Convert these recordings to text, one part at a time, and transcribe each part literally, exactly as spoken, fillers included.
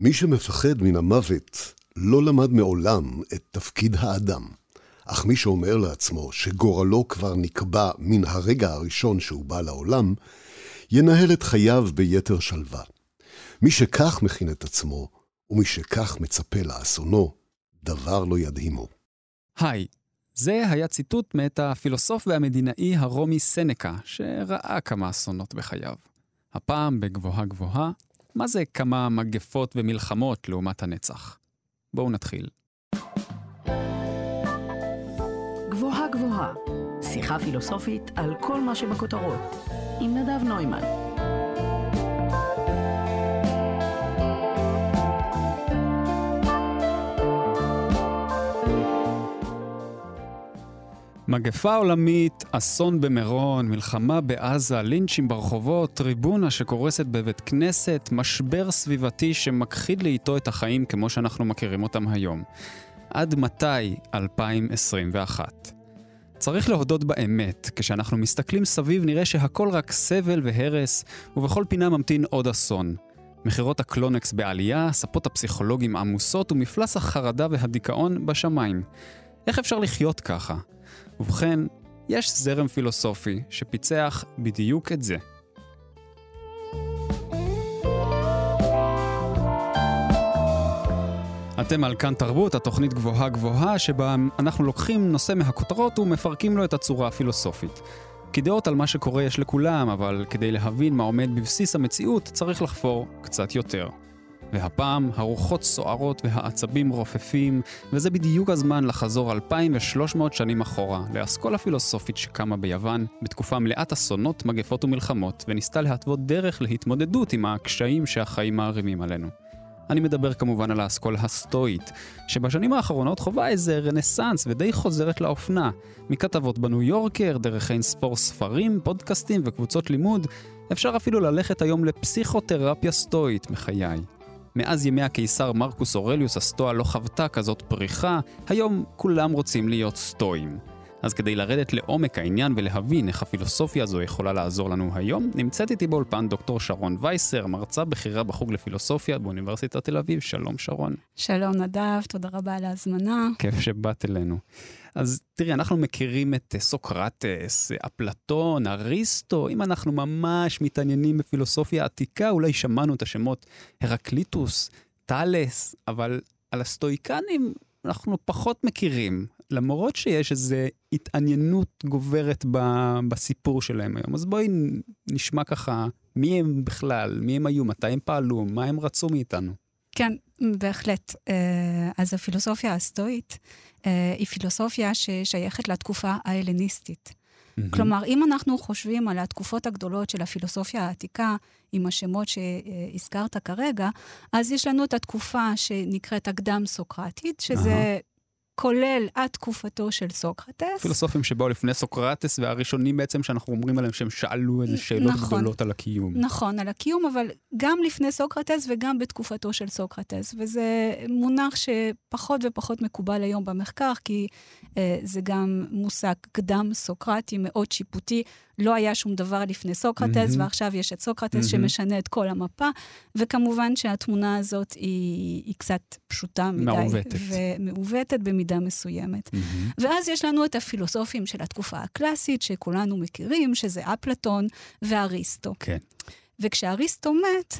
מי שמפחד מן המוות לא למד מעולם את תפקיד האדם, אך מי שאומר לעצמו שגורלו כבר נקבע מן הרגע הראשון שהוא בא לעולם, ינהל את חייו ביתר שלווה. מי שכך מכין את עצמו, ומי שכך מצפה לאסונו, דבר לא ידהימו. היי, זה היה ציטוט מאת הפילוסוף והמדינאי הרומי סנקה, שראה כמה אסונות בחייו. הפעם בגבוהה גבוהה, מה זה כמה מגפות ומלחמות לעומת הנצח? בואו נתחיל. גבוהה גבוהה, שיחה פילוסופית על כל מה שבכותרות, עם נדב נוימן. מגפה עולמית, אסון במרון, מלחמה בעזה, לינצ'ים ברחובות, טריבונה שקורסת בבית כנסת, משבר סביבתי שמכחיד לאיתו את החיים כמו שאנחנו מכירים אותם היום. עד מתי? אלפיים עשרים ואחת. צריך להודות באמת, כשאנחנו מסתכלים סביב נראה שהכל רק סבל והרס, ובכל פינה ממתין עוד אסון. מחירות הקלונקס בעלייה, ספות הפסיכולוגים עמוסות ומפלס החרדה והדיכאון בשמיים. איך אפשר לחיות ככה? ובכן, יש זרם פילוסופי שפיצח בדיוק את זה. אתם על כאן תרבות, התוכנית גבוהה גבוהה, שבה אנחנו לוקחים נושא מהכותרות ומפרקים לו את הצורה הפילוסופית. כדעות על מה שקורה יש לכולם, אבל כדי להבין מה עומד בבסיס המציאות צריך לחפור קצת יותר. והפעם הרוחות סוערות והעצבים רופפים, וזה בדיוק הזמן לחזור אלפיים ושלוש מאות שנים אחורה, לאסכולה פילוסופית שקמה ביוון, בתקופה מלאת אסונות, מגפות ומלחמות, וניסתה להתוות דרך להתמודדות עם הקשיים שהחיים מערימים עלינו. אני מדבר כמובן על האסכולה הסטואית, שבשנים האחרונות חווה איזה רנסנס ודי חוזרת לאופנה, מכתבות בניו יורקר, דרך אין ספור ספרים, פודקאסטים וקבוצות לימוד, אפשר אפילו ללכת היום לפסיכותרפיה סטואית מחיי. מאז ימי הקיסר מרקוס אורליוס הסטואה לא חוותה כזאת פריחה, היום כולם רוצים להיות סטואים. אז כדי לרדת לעומק העניין ולהבין איך הפילוסופיה הזו יכולה לעזור לנו היום, נמצאת איתי באולפן דוקטור שרון וייסר, מרצה בכירה בחוג לפילוסופיה באוניברסיטת תל אביב. שלום שרון. שלום נדב, תודה רבה על ההזמנה. כיף שבאת אלינו. אז תראי, אנחנו מכירים את סוקרטס, אפלטון, אריסטו, אם אנחנו ממש מתעניינים בפילוסופיה עתיקה, אולי שמענו את השמות הרקליטוס, טלס, אבל על הסטואיקנים אנחנו פחות מכירים, למרות שיש איזו התעניינות גוברת ב- בסיפור שלהם היום. אז בואי נשמע ככה, מי הם בכלל, מי הם היו, מתי הם פעלו, מה הם רצו מאיתנו. כן, בהחלט. אז הפילוסופיה הסטואית היא פילוסופיה ששייכת לתקופה ההלניסטית. כלומר, אם אנחנו חושבים על התקופות הגדולות של הפילוסופיה העתיקה, עם השמות שהזכרת כרגע, אז יש לנו את התקופה שנקראת הקדם סוקרטית, שזה כולל עד תקופתו של סוקרטס. פילוסופים שבאו לפני סוקרטס, והראשונים בעצם שאנחנו אומרים עליהם שהם שאלו איזה שאלות נכון, גדולות על הקיום. נכון, על הקיום, אבל גם לפני סוקרטס וגם בתקופתו של סוקרטס. וזה מונח שפחות ופחות מקובל היום במחקר, כי אה, זה גם מושג קדם סוקרטי, מאוד שיפוטי. לא היה שום דבר לפני סוקרטס, mm-hmm. ועכשיו יש את סוקרטס mm-hmm. שמשנה את כל המפה, וכמובן שהתמונה הזאת היא, היא קצת פשוטה מדי. מעוותת. ומעוותת במידה מסוימת. Mm-hmm. ואז יש לנו את הפילוסופים של התקופה הקלאסית, שכולנו מכירים, שזה אפלטון ואריסטו. כן. וכשאריסטו מת,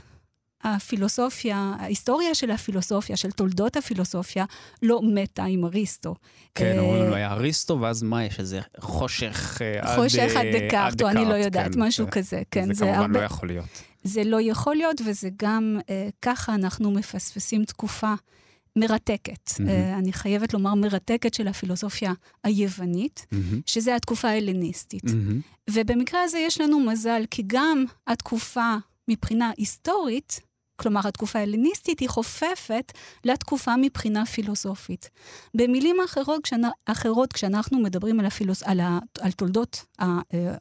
הפילוסופיה, ההיסטוריה של הפילוסופיה, של תולדות הפילוסופיה, לא מתה עם אריסטו. כן, הוא לא היה אריסטו, ואז מה יש? איזה חושך עד... חושך עד דקארט, או אני לא יודעת, משהו כזה. זה כמובן לא יכול להיות. זה לא יכול להיות, וזה גם ככה אנחנו מפספסים תקופה מרתקת. אני חייבת לומר מרתקת של הפילוסופיה היוונית, שזה התקופה ההלניסטית. ובמקרה הזה יש לנו מזל, כי גם התקופה מבחינה היסטורית, כלומר, התקופה ההלניסטית היא חופפת לתקופה מבחינה פילוסופית. במילים אחרות, כשאנ... אחרות, כשאנחנו מדברים על, הפילוס... על, ה... על תולדות ה...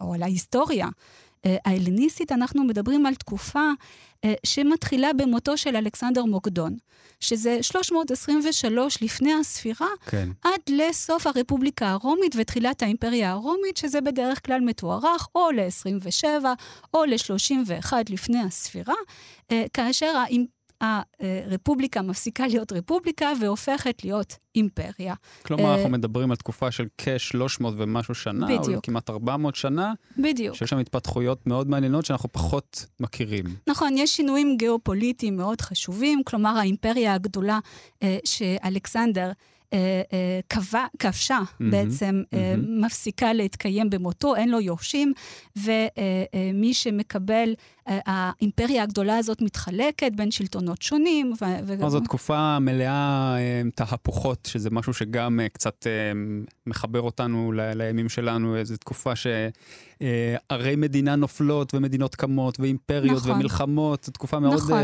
או על ההיסטוריה ההלניסטית, אנחנו מדברים על תקופה שמתחילה במותו של אלכסנדר מוקדון, שזה שלוש מאות עשרים ושלוש לפני הספירה, כן. עד לסוף הרפובליקה הרומית ותחילת האימפריה הרומית, שזה בדרך כלל מתוארך או ל-עשרים ושבע או ל-שלושים ואחת לפני הספירה, כאשר הרפובליקה מפסיקה להיות רפובליקה והופכת להיות אימפריה. כלומר, אנחנו מדברים על תקופה של כ-שלוש מאות ומשהו שנה, או כמעט ארבע מאות שנה, שיש שם התפתחויות מאוד מעניינות שאנחנו פחות מכירים. נכון, יש שינויים גיאופוליטיים מאוד חשובים, כלומר, האימפריה הגדולה שאלכסנדר כבשה בעצם מפסיקה להתקיים במותו, אין לו יורשים, ומי שמקבל, האימפריה הגדולה הזאת מתחלקת בין שלטונות שונים. זו תקופה מלאה תהפוכות, שזה משהו שגם קצת מחבר אותנו לימים שלנו, זו תקופה ש... ערי מדינה נופלות ומדינות קמות ואימפריות נכון. ומלחמות, זו תקופה מאוד, נכון. uh,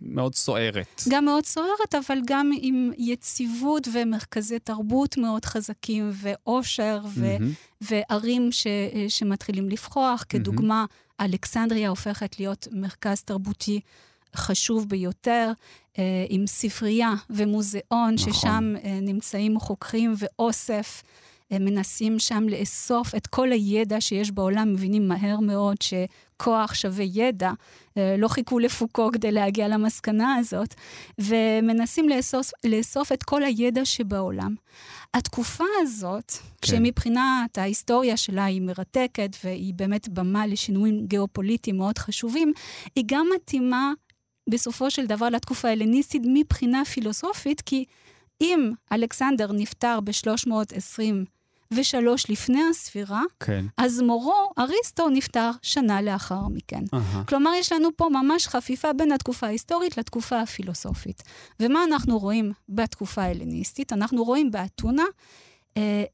מאוד סוערת. גם מאוד סוערת, אבל גם עם יציבות ומרכזי תרבות מאוד חזקים ואושר mm-hmm. ו- וערים ש- שמתחילים לפרוח. כדוגמה, mm-hmm. אלכסנדריה הופכת להיות מרכז תרבותי חשוב ביותר, uh, עם ספרייה ומוזיאון, נכון. ששם uh, נמצאים חוקרים ואוסף, מנסים שם לאסוף את כל הידע שיש בעולם, מבינים מהר מאוד שכוח שווה ידע, לא חיכו לפוקו כדי להגיע למסקנה הזאת, ומנסים לאסוף, לאסוף את כל הידע שבעולם. התקופה הזאת, כן. שמבחינת ההיסטוריה שלה היא מרתקת, והיא באמת במה לשינויים גיאופוליטיים מאוד חשובים, היא גם מתאימה בסופו של דבר לתקופה ההלניסטית מבחינה פילוסופית, כי אם אלכסנדר נפטר ב-שלוש מאות עשרים ושלוש לפני הספירה, כן. אז מורו, אריסטו, נפטר שנה לאחר מכן. Uh-huh. כלומר, יש לנו פה ממש חפיפה בין התקופה ההיסטורית לתקופה הפילוסופית. ומה אנחנו רואים בתקופה ההלניסטית? אנחנו רואים באתונה אה,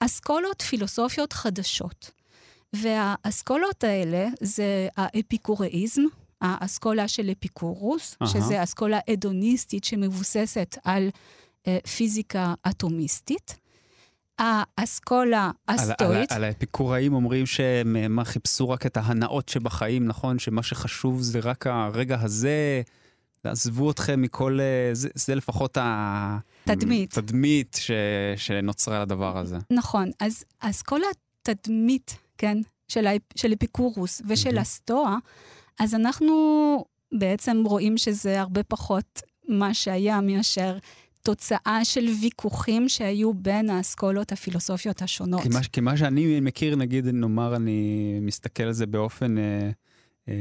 אסכולות פילוסופיות חדשות. והאסכולות האלה זה האפיקוריאיזם, האסכולה של אפיקורוס, uh-huh. שזה אסכולה אדוניסטית שמבוססת על אה, פיזיקה אטומיסטית. האסכולה הסטואית. על האפיקוראים אומרים שהם חיפשו רק את ההנאות שבחיים, נכון? שמה שחשוב זה רק הרגע הזה, לעזבו אתכם מכל, זה לפחות התדמית שנוצרה לדבר הזה. נכון, אז האסכולה התדמית, כן, של אפיקורוס ושל הסטואה, אז אנחנו בעצם רואים שזה הרבה פחות מה שהיה מאשר תוצאה של ויכוחים שהיו בין האסכולות הפילוסופיות השונות. כי מה, כי מה שאני מכיר, נגיד, נאמר, אני מסתכל על זה באופן אה, אה,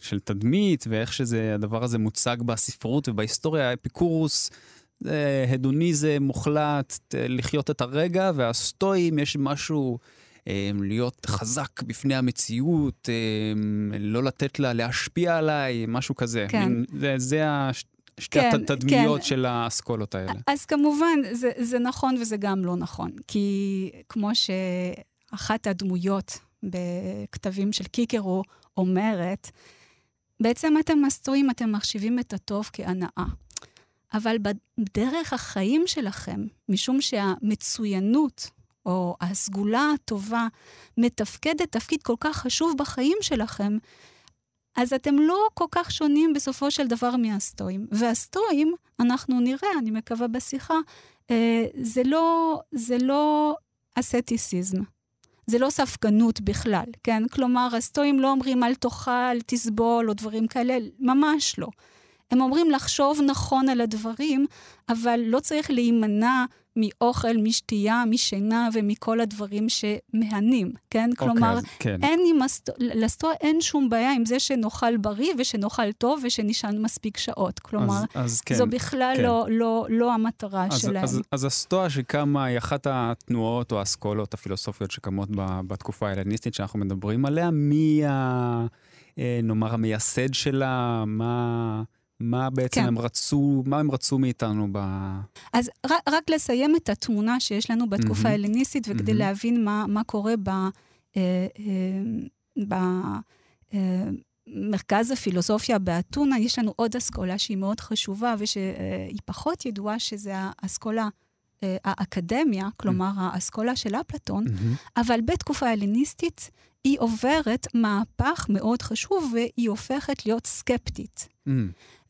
של תדמית, ואיך שזה, הדבר הזה מוצג בספרות ובהיסטוריה, אפיקורוס, אה, הדוניזם מוחלט, אה, לחיות את הרגע, והסטואים יש משהו אה, להיות חזק בפני המציאות, אה, לא לתת לה להשפיע עליי, משהו כזה. כן. זה, זה הש... שתי כן, התדמיות כן. של האסכולות האלה. אז כמובן, זה, זה נכון וזה גם לא נכון. כי כמו שאחת הדמויות בכתבים של קיקרו אומרת, בעצם אתם הסטואים, אתם מחשיבים את הטוב כהנאה. אבל בדרך החיים שלכם, משום שהמצוינות או הסגולה הטובה מתפקדת תפקיד כל כך חשוב בחיים שלכם, אז אתם לא כל כך שונים בסופו של דבר מהסטואים. והסטואים, אנחנו נראה, אני מקווה בשיחה, זה לא, זה לא אסתיסיזם. זה לא ספקנות בכלל, כן? כלומר, הסטואים לא אומרים אל תאכל, תסבול או דברים כאלה, ממש לא. הם אומרים לחשוב נכון על הדברים, אבל לא צריך להימנע מאוכל, משתייה, משינה ומכל הדברים שמהנים, כן? Okay, כלומר, כן. אין עם הסטוע, לסטוע אין שום בעיה עם זה שנאכל בריא ושנאכל טוב ושנשן מספיק שעות. כלומר, אז, אז כן, זו בכלל כן. לא, לא, לא המטרה אז, שלהם. אז, אז הסטוע שקמה היא אחת התנועות או האסכולות הפילוסופיות שקמות בתקופה ההלניסטית שאנחנו מדברים עליה, מי ה... נאמר המייסד שלה, מה... מה בעצם כן. הם רצו, מה הם רצו מאיתנו ב... אז רק, רק לסיים את התמונה שיש לנו בתקופה mm-hmm. ההלניסטית, וכדי mm-hmm. להבין מה, מה קורה במרכז אה, אה, אה, הפילוסופיה באתונה, יש לנו עוד אסכולה שהיא מאוד חשובה, ושהיא פחות ידועה, שזה האסכולה, אה, האקדמיה, כלומר mm-hmm. האסכולה של אפלטון, mm-hmm. אבל בתקופה ההלניסטית היא עוברת מהפך מאוד חשוב, והיא הופכת להיות סקפטית. Mm.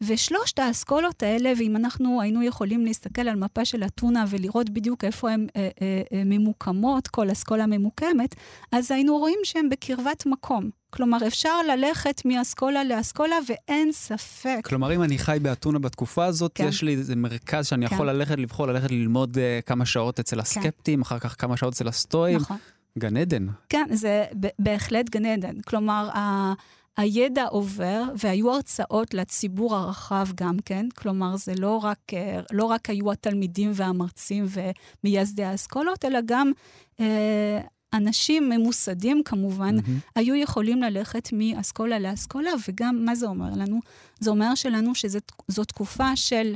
ושלושת האסכולות האלה, ואם אנחנו היינו יכולים להסתכל על מפה של אתונה, ולראות בדיוק איפה הן אה, אה, אה, ממוקמות, כל אסכולה ממוקמת, אז היינו רואים שהן בקרבת מקום. כלומר, אפשר ללכת מאסכולה לאסכולה, ואין ספק. כלומר, אם אני חי באתונה בתקופה הזאת, כן. יש לי איזה מרכז שאני כן. יכול ללכת לבחור, ללכת ללמוד אה, כמה שעות אצל הסקפטים, כן. אחר כך כמה שעות אצל הסטואים. נכון. גן עדן. כן, זה בהחלט גן עדן. כלומר, ה- הידע עובר, והיו הרצאות לציבור הרחב גם כן, כלומר, זה לא רק, לא רק היו התלמידים והמרצים ומייסדי האסכולות, אלא גם אה, אנשים ממוסדים כמובן, mm-hmm. היו יכולים ללכת מאסכולה לאסכולה, וגם מה זה אומר לנו? זה אומר שלנו שזו תקופה של...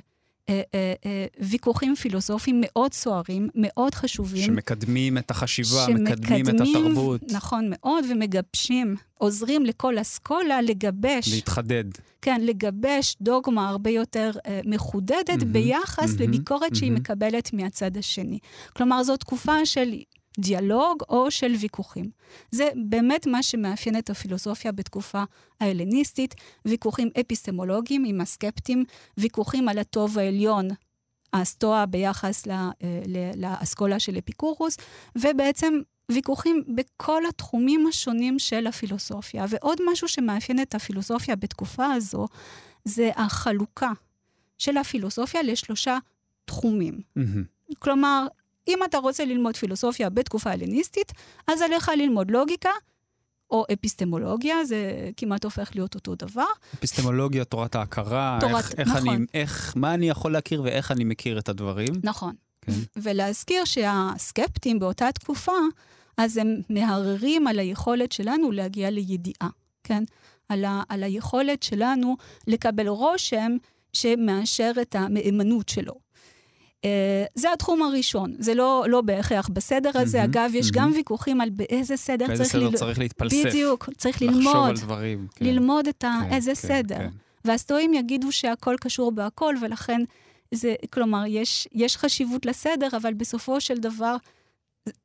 ויכוחים פילוסופיים מאוד סוערים, מאוד חשובים. שמקדמים את החשיבה, מקדמים את התרבות. נכון מאוד, ומגבשים, עוזרים לכל אסכולה לגבש. להתחדד. כן, לגבש דוגמה הרבה יותר מחודדת ביחס לביקורת שהיא מקבלת מהצד השני. כלומר, זו תקופה של דיאלוג או של ויכוחים. זה באמת מה שמאפיין את הפילוסופיה בתקופה ההלניסטית, ויכוחים אפיסטמולוגיים עם הסקפטים, ויכוחים על הטוב העליון, הסטואה ביחס לאסכולה של אפיקורוס, ובעצם ויכוחים בכל התחומים השונים של הפילוסופיה. ועוד משהו שמאפיין את הפילוסופיה בתקופה הזו, זה החלוקה של הפילוסופיה לשלושה תחומים. Mm-hmm. כלומר, אם אתה רוצה ללמוד פילוסופיה בתקופה הלניסטית, אז עליך ללמוד לוגיקה, או אפיסטמולוגיה, זה כמעט הופך להיות אותו דבר. אפיסטמולוגיה, תורת ההכרה, תורת, איך, איך נכון. אני, איך, מה אני יכול להכיר ואיך אני מכיר את הדברים. נכון. כן. ולהזכיר שהסקפטים באותה תקופה, אז הם מהררים על היכולת שלנו להגיע לידיעה, כן? על, ה, על היכולת שלנו לקבל רושם שמאשר את המאמנות שלו. זה התחום הראשון, זה לא, לא בהכרח בסדר הזה, אגב, יש גם ויכוחים על באיזה סדר צריך להתפלסף, בדיוק, צריך ללמוד, ללמוד את איזה סדר, והסטואים יגידו שהכל קשור בהכל, ולכן, כלומר, יש חשיבות לסדר, אבל בסופו של דבר,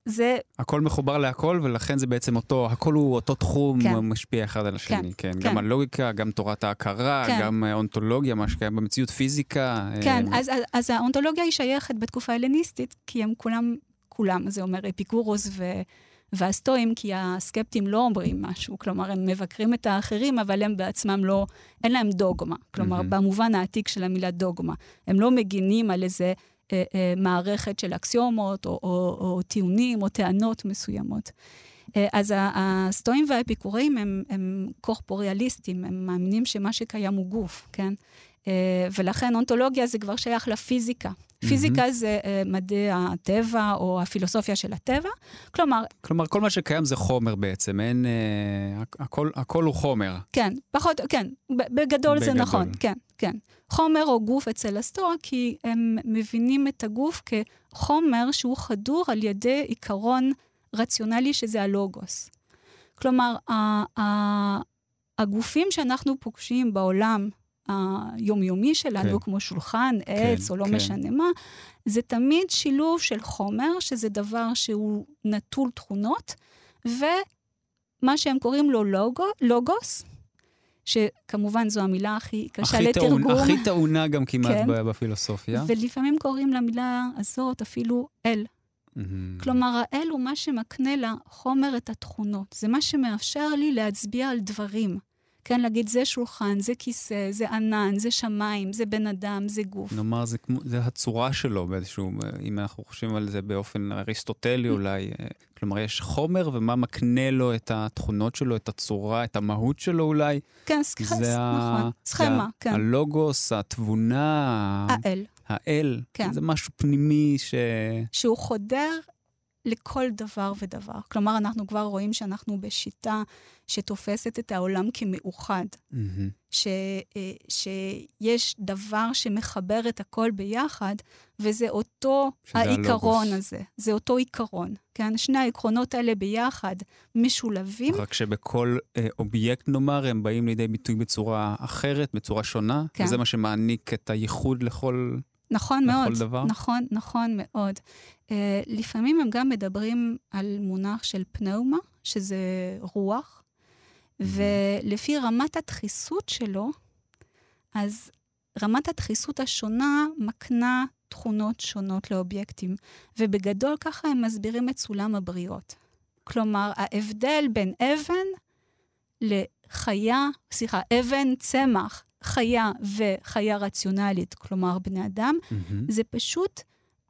זה... הכל מחובר להכל, ולכן זה בעצם אותו, הכל הוא אותו תחום משפיע אחד על השני, כן, גם הלוגיקה, גם תורת ההכרה, גם אונתולוגיה, מה שקיים במציאות פיזיקה. כן, אז האונתולוגיה היא שייכת בתקופה הלניסטית, כי הם כולם, כולם, זה אומר אפיקורוס והסטואים, כי הסקפטים לא אומרים משהו, כלומר, הם מבקרים את האחרים, אבל הם בעצמם לא, אין להם דוגמה, כלומר, במובן העתיק של המילה דוגמה, הם לא מגינים על איזה מערכת של אקסיומות, או, או, או טיעונים, או טענות מסוימות. אז הסטואים והאפיקוראים הם, הם קורפוריאליסטים, הם מאמינים שמה שקיים הוא גוף, כן? ולכן אונתולוגיה זה כבר שייך לפיזיקה. פיזיקה זה מדעי הטבע, או הפילוסופיה של הטבע, כלומר... כלומר, כל מה שקיים זה חומר בעצם, אין... הכל, הכל הוא חומר. כן, פחות, כן, בגדול זה נכון, כן, כן. חומר או גוף אצל הסטואה, כי הם מבינים את הגוף כחומר שהוא חדור על ידי עיקרון רציונלי, שזה הלוגוס. כלומר, הגופים שאנחנו פוגשים בעולם, היומיומי שלנו, כמו שולחן, עץ, או לא משנה מה, זה תמיד שילוב של חומר, שזה דבר שהוא נטול תכונות, ומה שהם קוראים לו לוגוס, שכמובן זו המילה הכי קשה לתרגום. הכי טעונה גם כמעט בפילוסופיה. ולפעמים קוראים למילה הזאת אפילו אל. כלומר, האל הוא מה שמקנה לחומר את התכונות. זה מה שמאפשר לי להצביע על דברים. כן, להגיד, זה שולחן, זה כיסא, זה ענן, זה שמיים, זה בן אדם, זה גוף. נאמר, זה, כמו, זה הצורה שלו באיזשהו, אם אנחנו חושבים על זה באופן אריסטוטלי אולי, כלומר, יש חומר, ומה מקנה לו את התכונות שלו, את הצורה, את המהות שלו אולי? כן, סכמה, נכון. סכמה, כן. הלוגוס, התבונה. האל. האל. כן. זה משהו פנימי ש... שהוא חודר... לכל דבר ודבר. כלומר, אנחנו כבר רואים שאנחנו בשיטה שתופסת את העולם כמאוחד. שיש דבר שמחבר את הכל ביחד, וזה אותו העיקרון הזה. זה אותו עיקרון. שני העקרונות האלה ביחד משולבים. רק שבכל אובייקט, נאמר, הם באים לידי ביטוי בצורה אחרת, בצורה שונה, וזה מה שמעניק את הייחוד לכל... נכון מאוד, נכון, נכון מאוד. Uh, לפעמים הם גם מדברים על מונח של פנאומה, שזה רוח, ולפי רמת הדחיסות שלו, אז רמת הדחיסות השונה מקנה תכונות שונות לאובייקטים, ובגדול ככה הם מסבירים את סולם הבריאות. כלומר, ההבדל בין אבן לחיה, סליחה, אבן, צמח, חיה וחיה רציונלית, כלומר בני אדם, mm-hmm. זה פשוט,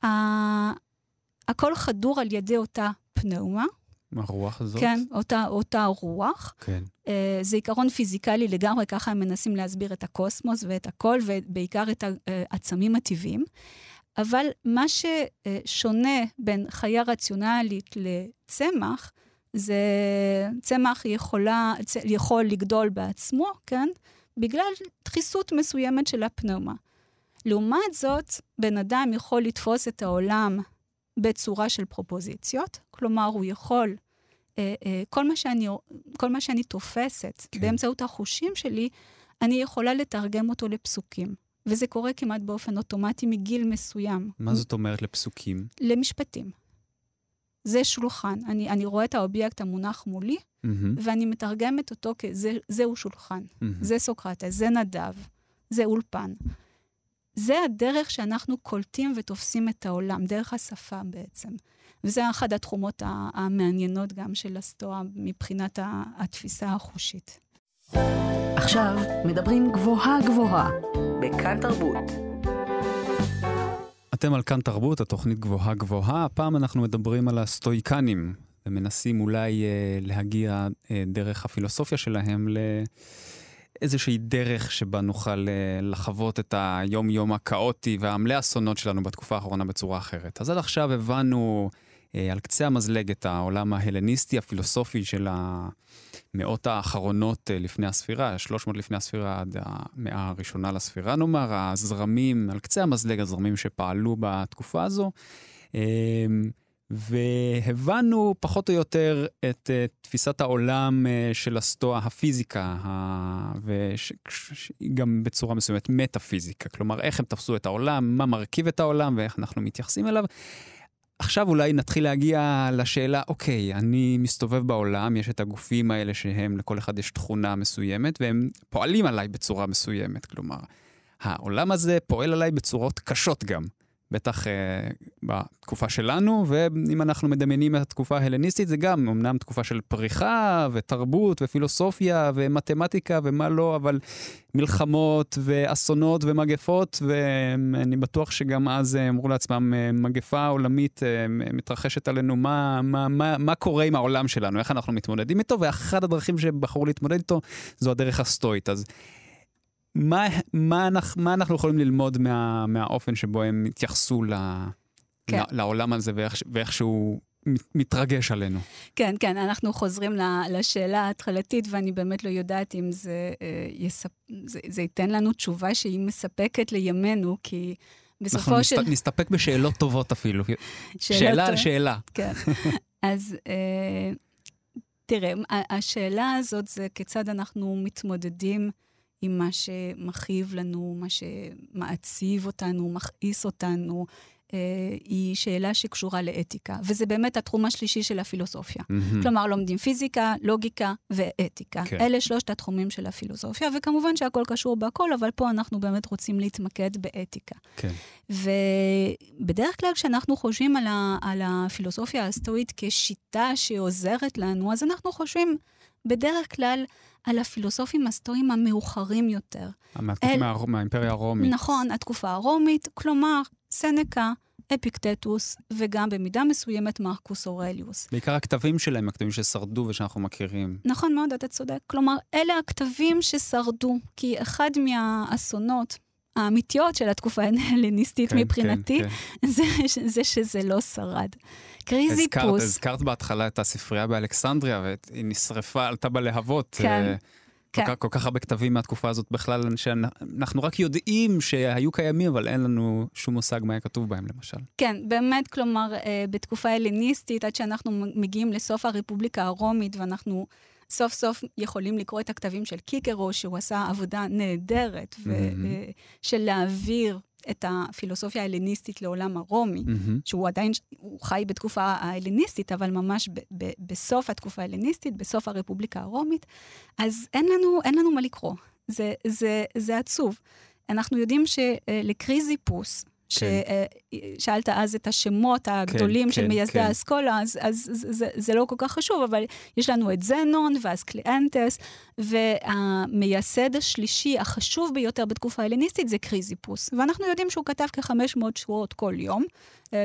ה... הכל חדור על ידי אותה פנאומה. הרוח הזאת? כן, אותה, אותה רוח. כן. Uh, זה עיקרון פיזיקלי לגמרי, ככה הם מנסים להסביר את הקוסמוס ואת הכל, ובעיקר את העצמים הטבעיים. אבל מה ששונה בין חיה רציונלית לצמח, זה צמח יכולה, צ... יכול לגדול בעצמו, כן? בגלל דחיסות מסוימת של הפנאומה. לעומת זאת, בן אדם יכול לתפוס את העולם בצורה של פרופוזיציות, כלומר, הוא יכול, אה, אה, כל מה שאני, כל מה שאני תופסת, כן. באמצעות החושים שלי, אני יכולה לתרגם אותו לפסוקים. וזה קורה כמעט באופן אוטומטי מגיל מסוים. מה זאת אומרת לפסוקים? למשפטים. זה שולחן. אני, אני רואה את האובייקט המונח מולי, mm-hmm. ואני מתרגמת אותו כזה, זהו שולחן. Mm-hmm. זה סוקרטס, זה נדב, זה אולפן. זה הדרך שאנחנו קולטים ותופסים את העולם, דרך השפה בעצם. וזה אחד התחומות המעניינות גם של הסטואה מבחינת התפיסה החושית. עכשיו מדברים גבוהה גבוהה בכאן תרבות. אתם על כאן תרבות, התוכנית גבוהה גבוהה. הפעם אנחנו מדברים על הסטואיקנים, ומנסים אולי אה, להגיע אה, דרך הפילוסופיה שלהם ל... איזושהי דרך שבה נוכל לחוות את היום-יום הקאוטי והעמלי אסונות שלנו בתקופה האחרונה בצורה אחרת. אז עד עכשיו הבנו אה, על קצה המזלג את העולם ההלניסטי, הפילוסופי של המאות האחרונות אה, לפני הספירה, שלוש מאות לפני הספירה עד המאה הראשונה לספירה, נאמר, הזרמים, על קצה המזלג הזרמים שפעלו בתקופה הזו. אה, והבנו פחות או יותר את uh, תפיסת העולם uh, של הסטואה, הפיזיקה, ה... וש... ש... גם בצורה מסוימת מטאפיזיקה, כלומר איך הם תפסו את העולם, מה מרכיב את העולם ואיך אנחנו מתייחסים אליו. עכשיו אולי נתחיל להגיע לשאלה, אוקיי, אני מסתובב בעולם, יש את הגופים האלה שהם, לכל אחד יש תכונה מסוימת, והם פועלים עליי בצורה מסוימת, כלומר, העולם הזה פועל עליי בצורות קשות גם. בטח uh, בתקופה שלנו, ואם אנחנו מדמיינים את התקופה ההלניסטית, זה גם אמנם תקופה של פריחה ותרבות ופילוסופיה ומתמטיקה ומה לא, אבל מלחמות ואסונות ומגפות, ואני בטוח שגם אז אמרו לעצמם, מגפה עולמית מתרחשת עלינו, מה, מה, מה, מה קורה עם העולם שלנו, איך אנחנו מתמודדים איתו, ואחת הדרכים שבחרו להתמודד איתו זו הדרך הסטואית. אז מה, מה, אנחנו, מה אנחנו יכולים ללמוד מה, מהאופן שבו הם התייחסו ל, כן. ל, לעולם הזה ואיך, ואיך שהוא מתרגש עלינו? כן, כן, אנחנו חוזרים לשאלה ההתחלתית, ואני באמת לא יודעת אם זה, יספ... זה, זה ייתן לנו תשובה שהיא מספקת לימינו, כי בסופו של... אנחנו נסתפק בשאלות טובות אפילו. שאלה על שאלה. כן, אז... תראה, השאלה הזאת זה כיצד אנחנו מתמודדים עם מה שמכאיב לנו, מה שמעציב אותנו, מכעיס אותנו, אה, היא שאלה שקשורה לאתיקה. וזה באמת התחום השלישי של הפילוסופיה. Mm-hmm. כלומר, לומדים פיזיקה, לוגיקה ואתיקה. Okay. אלה שלושת התחומים של הפילוסופיה, וכמובן שהכל קשור בהכל, אבל פה אנחנו באמת רוצים להתמקד באתיקה. Okay. ובדרך כלל כשאנחנו חושבים על, ה... על הפילוסופיה הסטואית כשיטה שעוזרת לנו, אז אנחנו חושבים בדרך כלל על הפילוסופים הסטואיים המאוחרים יותר. אל... מהאימפריה הרומית. נכון, התקופה הרומית, כלומר, סנקה, אפיקטטוס, וגם במידה מסוימת מרקוס אורליוס. בעיקר הכתבים שלהם, הכתבים ששרדו ושאנחנו מכירים. נכון מאוד, אתה צודק. כלומר, אלה הכתבים ששרדו, כי אחד מהאסונות האמיתיות של התקופה ההלניסטית, כן, מבחינתי, כן, כן. זה, זה שזה לא שרד. קריזיפוס. הזכרת, הזכרת בהתחלה את הספרייה באלכסנדריה, והיא נשרפה, עלתה בלהבות. כן. כל, כן. כל כך הרבה כתבים מהתקופה הזאת בכלל, שאנחנו רק יודעים שהיו קיימים, אבל אין לנו שום מושג מה היה כתוב בהם, למשל. כן, באמת, כלומר, בתקופה ההלניסטית, עד שאנחנו מגיעים לסוף הרפובליקה הרומית, ואנחנו... סוף סוף יכולים לקרוא את הכתבים של קיקרו, שהוא עשה עבודה נהדרת, mm-hmm. ושל להעביר את הפילוסופיה ההלניסטית לעולם הרומי, mm-hmm. שהוא עדיין, הוא חי בתקופה ההלניסטית, אבל ממש ב, ב, בסוף התקופה ההלניסטית, בסוף הרפובליקה הרומית, אז אין לנו, אין לנו מה לקרוא. זה, זה, זה עצוב. אנחנו יודעים שלקריזיפוס, ששאלת אז את השמות הגדולים של מייסדי האסכולה, אז זה לא כל כך חשוב, אבל יש לנו את זנון, ואז קליאנטס, והמייסד השלישי החשוב ביותר בתקופה ההלניסטית זה קריזיפוס, ואנחנו יודעים שהוא כתב כ-חמש מאות שורות כל יום,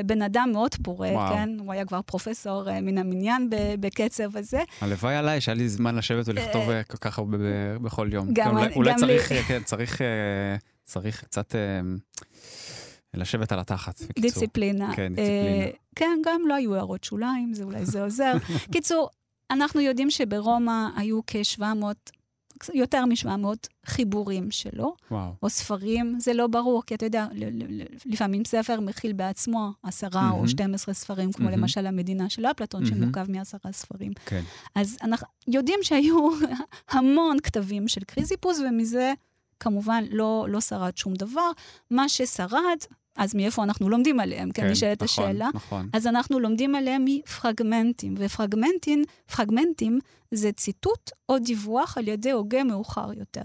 בן אדם מאוד פורה, כן? הוא היה כבר פרופסור מן המניין בקצב הזה. הלוואי עליי, שהיה לי זמן לשבת ולכתוב כל כך הרבה בכל יום. אולי צריך קצת... לשבת על התחת. דיציפלינה. כן, דיציפלינה. כן, גם לא היו הערות שוליים, זה אולי זה עוזר. קיצור, אנחנו יודעים שברומא היו כ-שבע מאות, יותר מ-שבע מאות חיבורים שלו, או ספרים, זה לא ברור, כי אתה יודע, לפעמים ספר מכיל בעצמו עשרה או שתים עשרה ספרים, כמו למשל המדינה של אפלטון, שמורכב מעשרה ספרים. אז אנחנו יודעים שהיו המון כתבים של קריזיפוס, ומזה כמובן לא שרד שום דבר. מה ששרד, אז מאיפה אנחנו לומדים עליהם? כן, נשאלת השאלה. אז אנחנו לומדים עליהם מפרגמנטים, ופרגמנטים זה ציטוט או דיווח על ידי הוגה מאוחר יותר.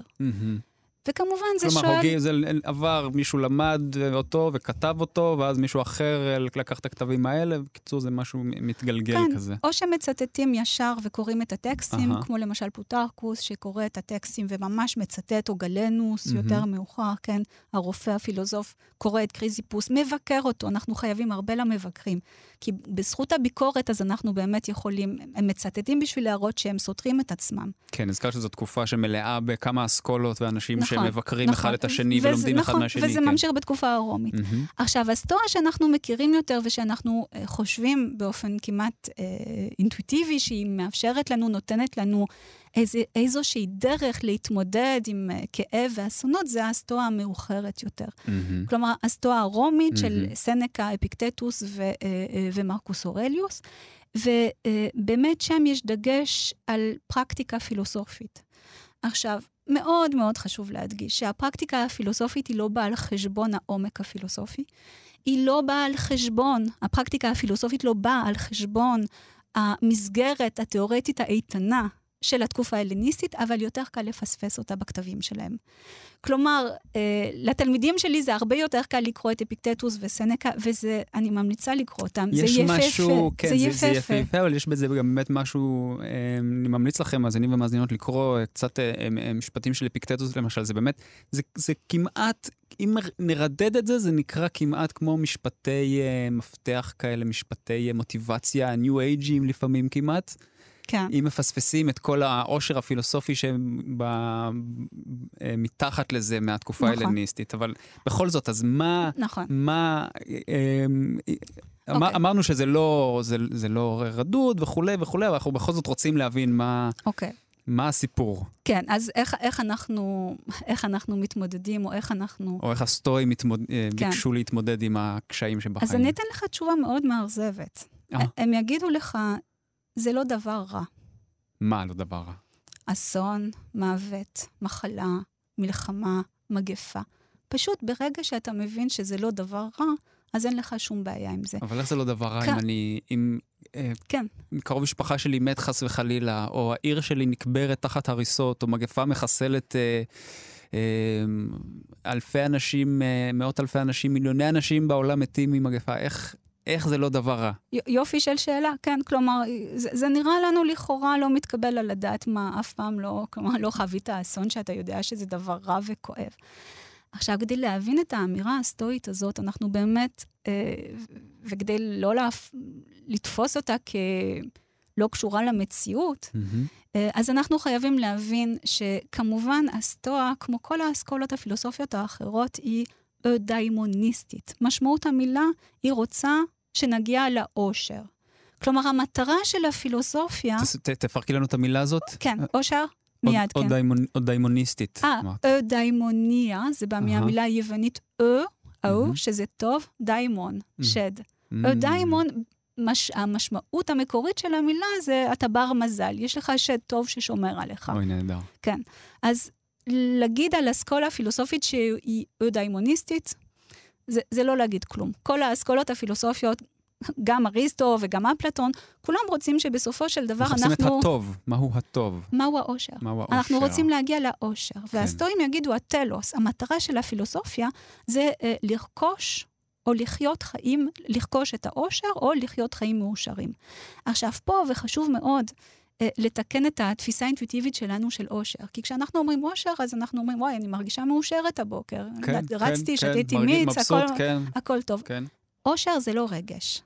וכמובן זה שואל... כלומר, הוגה זה עבר, מישהו למד אותו וכתב אותו, ואז מישהו אחר לקח את הכתבים האלה, בקיצור זה משהו מתגלגל כזה. או שמצטטים ישר וקוראים את הטקסטים, כמו למשל פוטרקוס, שקורא את הטקסטים וממש מצטט, או גלנוס, יותר מאוחר, כן, הרופא, הפילוסוף, קורא את קריזיפוס, מבקר אותו, אנחנו חייבים הרבה למבקרים, כי בזכות הביקורת, אז אנחנו באמת יכולים, הם מצטטים בשביל להראות שהם סותרים את עצמם. כן, נזכר שזו תקופה שמלאה בכמה אסכולות ואנשים שמבקרים אחד את השני ולומדים אחד מהשני. וזה ממשיך בתקופה הרומית. עכשיו, הסטואה שאנחנו מכירים יותר ושאנחנו חושבים באופן כמעט אינטואיטיבי, שהיא מאפשרת לנו, נותנת לנו איזושהי דרך להתמודד עם כאב ואסונות, זה הסטואה המאוחרת יותר. כלומר, הסטואה הרומית של סנקה, אפיקטטוס ומרקוס אורליוס, ובאמת שם יש דגש על פרקטיקה פילוסופית. עכשיו, מאוד מאוד חשוב להדגיש שהפרקטיקה הפילוסופית היא לא באה על חשבון העומק הפילוסופי, היא לא באה על חשבון, הפרקטיקה הפילוסופית לא באה על חשבון המסגרת התיאורטית האיתנה של התקופה ההלניסטית, אבל יותר קל לפספס אותה בכתבים שלהם. כלומר, לתלמידים שלי זה הרבה יותר קל לקרוא את אפיקטטוס וסנקה, וזה, אני ממליצה לקרוא אותם. זה יפהפה. זה יפהפה, אבל יש בזה גם באמת משהו, אני ממליץ לכם, אז אני ומאזינות לקרוא קצת משפטים של אפיקטטוס, למשל, זה באמת, זה כמעט, אם נרדד את זה, זה נקרא כמעט כמו משפטי מפתח כאלה, משפטי מוטיבציה, ניו אייג'ים לפעמים כמעט. אם מפספסים את כל העושר הפילוסופי שמתחת לזה מהתקופה ההלניסטית, אבל בכל זאת, אז מה... מה... אמרנו שזה לא רדוד וכולי וכולי, אבל אנחנו בכל זאת רוצים להבין מה... מה הסיפור? כן, אז איך, איך אנחנו, איך אנחנו מתמודדים, או איך אנחנו... או איך הסטואי מתמוד... כן. ביקשו להתמודד עם הקשיים שבחיים. אז אני אתן לך תשובה מאוד מערזבת. אה. הם יגידו לך, זה לא דבר רע. מה לא דבר רע? אסון, מוות, מחלה, מלחמה, מגפה. פשוט ברגע שאתה מבין שזה לא דבר רע, אז אין לך שום בעיה עם זה. אבל איך זה לא דבר רע אם אני... כן. קרוב משפחה שלי מת חס וחלילה, או העיר שלי נקברת תחת הריסות, או מגפה מחסלת אלפי אנשים, מאות אלפי אנשים, מיליוני אנשים בעולם מתים ממגפה. איך... איך זה לא דבר רע? יופי של שאלה, כן, כלומר, זה, זה נראה לנו לכאורה לא מתקבל על הדעת מה, אף פעם לא, כלומר, לא חווית האסון שאתה יודע שזה דבר רע וכואב. עכשיו, כדי להבין את האמירה הסטואית הזאת, אנחנו באמת, אה, וכדי לא להפ... לתפוס אותה כלא קשורה למציאות, mm-hmm. אה, אז אנחנו חייבים להבין שכמובן הסטואה, כמו כל האסכולות הפילוסופיות האחרות, היא אודיימוניסטית. משמעות המילה היא רוצה שנגיע לאושר. כלומר, המטרה של הפילוסופיה... תפרקי לנו את המילה הזאת? כן, אושר, מיד כן. אודיימוניסטית. אה, אודיימוניה, זה בא מהמילה היוונית או, שזה טוב, דיימון, שד. אודיימון, המשמעות המקורית של המילה זה אתה בר מזל, יש לך שד טוב ששומר עליך. אוי, נהדר. כן, אז... להגיד על אסכולה פילוסופית שהיא אודיימוניסטית, זה, זה לא להגיד כלום. כל האסכולות הפילוסופיות, גם אריסטו וגם אפלטון, כולם רוצים שבסופו של דבר אנחנו... אנחנו רוצים את הטוב, מהו הטוב. מהו האושר. מהו האושר. אנחנו רוצים להגיע לאושר. כן. והסטואים יגידו, הטלוס, המטרה של הפילוסופיה, זה אה, לרכוש או לחיות חיים, לרכוש את האושר, או לחיות חיים מאושרים. עכשיו פה, וחשוב מאוד, לתקן את התפיסה האינטואיטיבית שלנו של אושר. כי כשאנחנו אומרים אושר, אז אנחנו אומרים, וואי, אני מרגישה מאושרת הבוקר. כן, רצתי, כן, שתיתי כן, מיץ, מבסוט, הכל, כן. הכל טוב. כן. אושר זה לא רגש.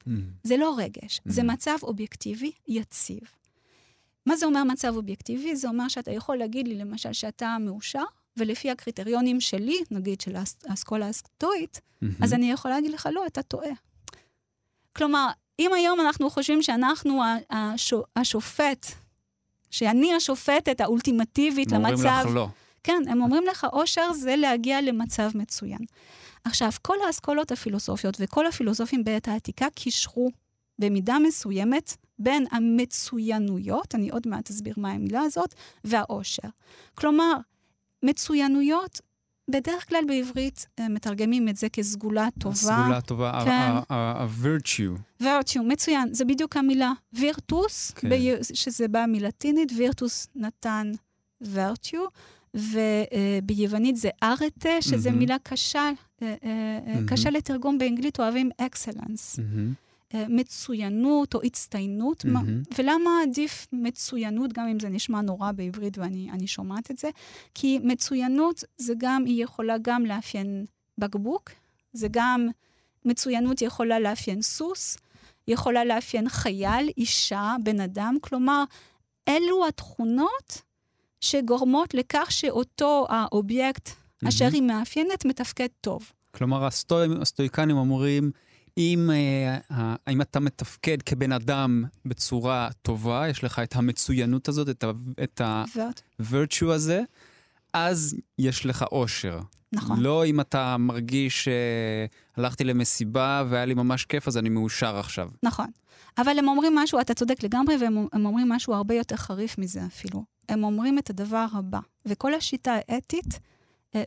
Mm. זה לא רגש. Mm. זה מצב אובייקטיבי יציב. מה זה אומר מצב אובייקטיבי? זה אומר שאתה יכול להגיד לי, למשל, שאתה מאושר, ולפי הקריטריונים שלי, נגיד של האסכולה הסטואית, mm-hmm. אז אני יכולה להגיד לך, לא, אתה טועה. כלומר, אם היום אנחנו חושבים שאנחנו השופט, שאני השופטת האולטימטיבית למצב... הם אומרים לך לא. כן, הם אומרים לך, אושר זה להגיע למצב מצוין. עכשיו, כל האסכולות הפילוסופיות וכל הפילוסופים בעת העתיקה קישרו במידה מסוימת בין המצוינויות, אני עוד מעט אסביר מה המילה הזאת, והאושר. כלומר, מצוינויות... בדרך כלל בעברית מתרגמים את זה כסגולה טובה. סגולה טובה, ה-virtue. virtue, מצוין, זה בדיוק המילה. וירטוס, שזה בא מלטינית, וירטוס נתן virtue, וביוונית זה arete, שזה מילה קשה, קשה לתרגום באנגלית, אוהבים excellence. מצוינות או הצטיינות, ולמה עדיף מצוינות, גם אם זה נשמע נורא בעברית, ואני שומעת את זה, כי מצוינות זה גם, היא יכולה גם לאפיין בקבוק, זה גם, מצוינות יכולה לאפיין סוס, יכולה לאפיין חייל, אישה, בן אדם, כלומר, אלו התכונות שגורמות לכך שאותו האובייקט, אשר היא מאפיינת, מתפקד טוב. כלומר, הסטואיקנים אמורים, אם, אם אתה מתפקד כבן אדם בצורה טובה, יש לך את המצוינות הזאת, את, ה, את ה-virtue הזה, אז יש לך אושר. נכון. לא אם אתה מרגיש שהלכתי למסיבה והיה לי ממש כיף, אז אני מאושר עכשיו. נכון. אבל הם אומרים משהו, אתה צודק לגמרי, והם אומרים משהו הרבה יותר חריף מזה אפילו. הם אומרים את הדבר הבא, וכל השיטה האתית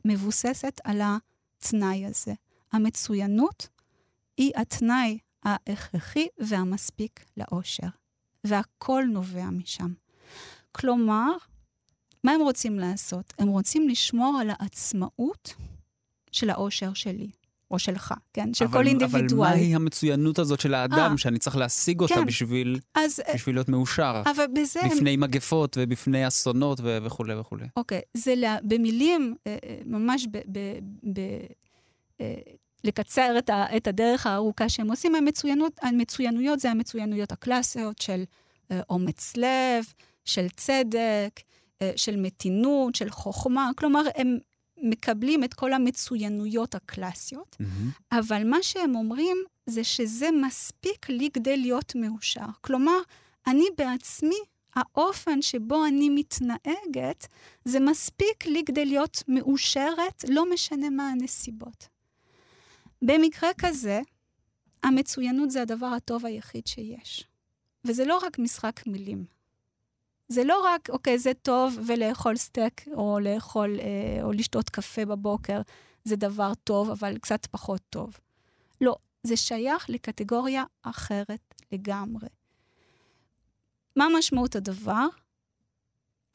מבוססת על התנאי הזה. המצוינות, היא התנאי ההכרחי והמספיק לאושר. והכל נובע משם. כלומר, מה הם רוצים לעשות? הם רוצים לשמור על העצמאות של האושר שלי, או שלך, כן? של אבל, כל אינדיבידואל. אבל מהי המצוינות הזאת של האדם, 아, שאני צריך להשיג אותה כן. בשביל, אז, בשביל להיות מאושר? אבל בזה... בפני הם... מגפות ובפני אסונות ו- וכו' וכו'. אוקיי, זה לה, במילים, ממש ב... ב, ב, ב לקצר את, ה, את הדרך הארוכה שהם עושים, המצוינות, המצוינויות זה המצוינויות הקלאסיות של אה, אומץ לב, של צדק, אה, של מתינות, של חוכמה, כלומר הם מקבלים את כל המצוינויות הקלאסיות, mm-hmm. אבל מה שהם אומרים זה שזה מספיק לי כדי להיות מאושר, כלומר אני בעצמי, האופן שבו אני מתנהגת, זה מספיק לי כדי להיות מאושרת, לא משנה מה הנסיבות. במקרה כזה, המצוינות זה הדבר הטוב היחיד שיש. וזה לא רק משחק מילים. זה לא רק, אוקיי, זה טוב ולאכול סטייק, או לאכול, אה, או לשתות קפה בבוקר, זה דבר טוב, אבל קצת פחות טוב. לא, זה שייך לקטגוריה אחרת לגמרי. מה משמעות הדבר?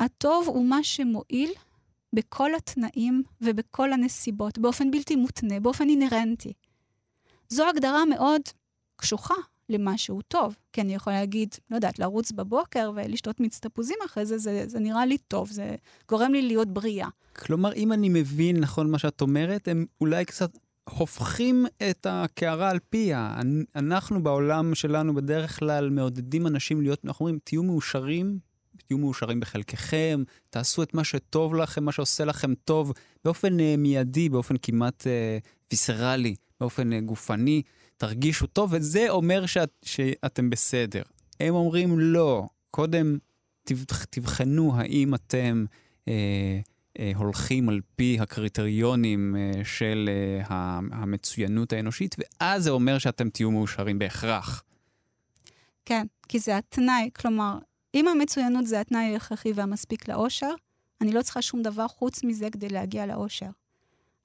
הטוב הוא מה שמועיל בכל התנאים ובכל הנסיבות, באופן בלתי מותנה, באופן אינרנטי. זו הגדרה מאוד קשוחה למה שהוא טוב. כי אני יכולה להגיד, לא יודעת, לרוץ בבוקר ולשתות מיץ תפוזים אחרי זה, זה, זה נראה לי טוב, זה גורם לי להיות בריאה. כלומר, אם אני מבין נכון מה שאת אומרת, הם אולי קצת הופכים את הקערה על פיה. אנחנו בעולם שלנו בדרך כלל מעודדים אנשים להיות, אנחנו אומרים, תהיו מאושרים, תהיו מאושרים בחלקכם, תעשו את מה שטוב לכם, מה שעושה לכם טוב, באופן uh, מיידי, באופן כמעט uh, ויסרלי, באופן uh, גופני, תרגישו טוב, וזה אומר שאת, שאתם בסדר. הם אומרים לא, קודם תבחנו האם אתם uh, uh, הולכים על פי הקריטריונים uh, של uh, המצוינות האנושית, ואז זה אומר שאתם תהיו מאושרים בהכרח. כן, כי זה התנאי, כלומר, אם המצוינות זה התנאי ההכרחי והמספיק לאושר, אני לא צריכה שום דבר חוץ מזה כדי להגיע לאושר.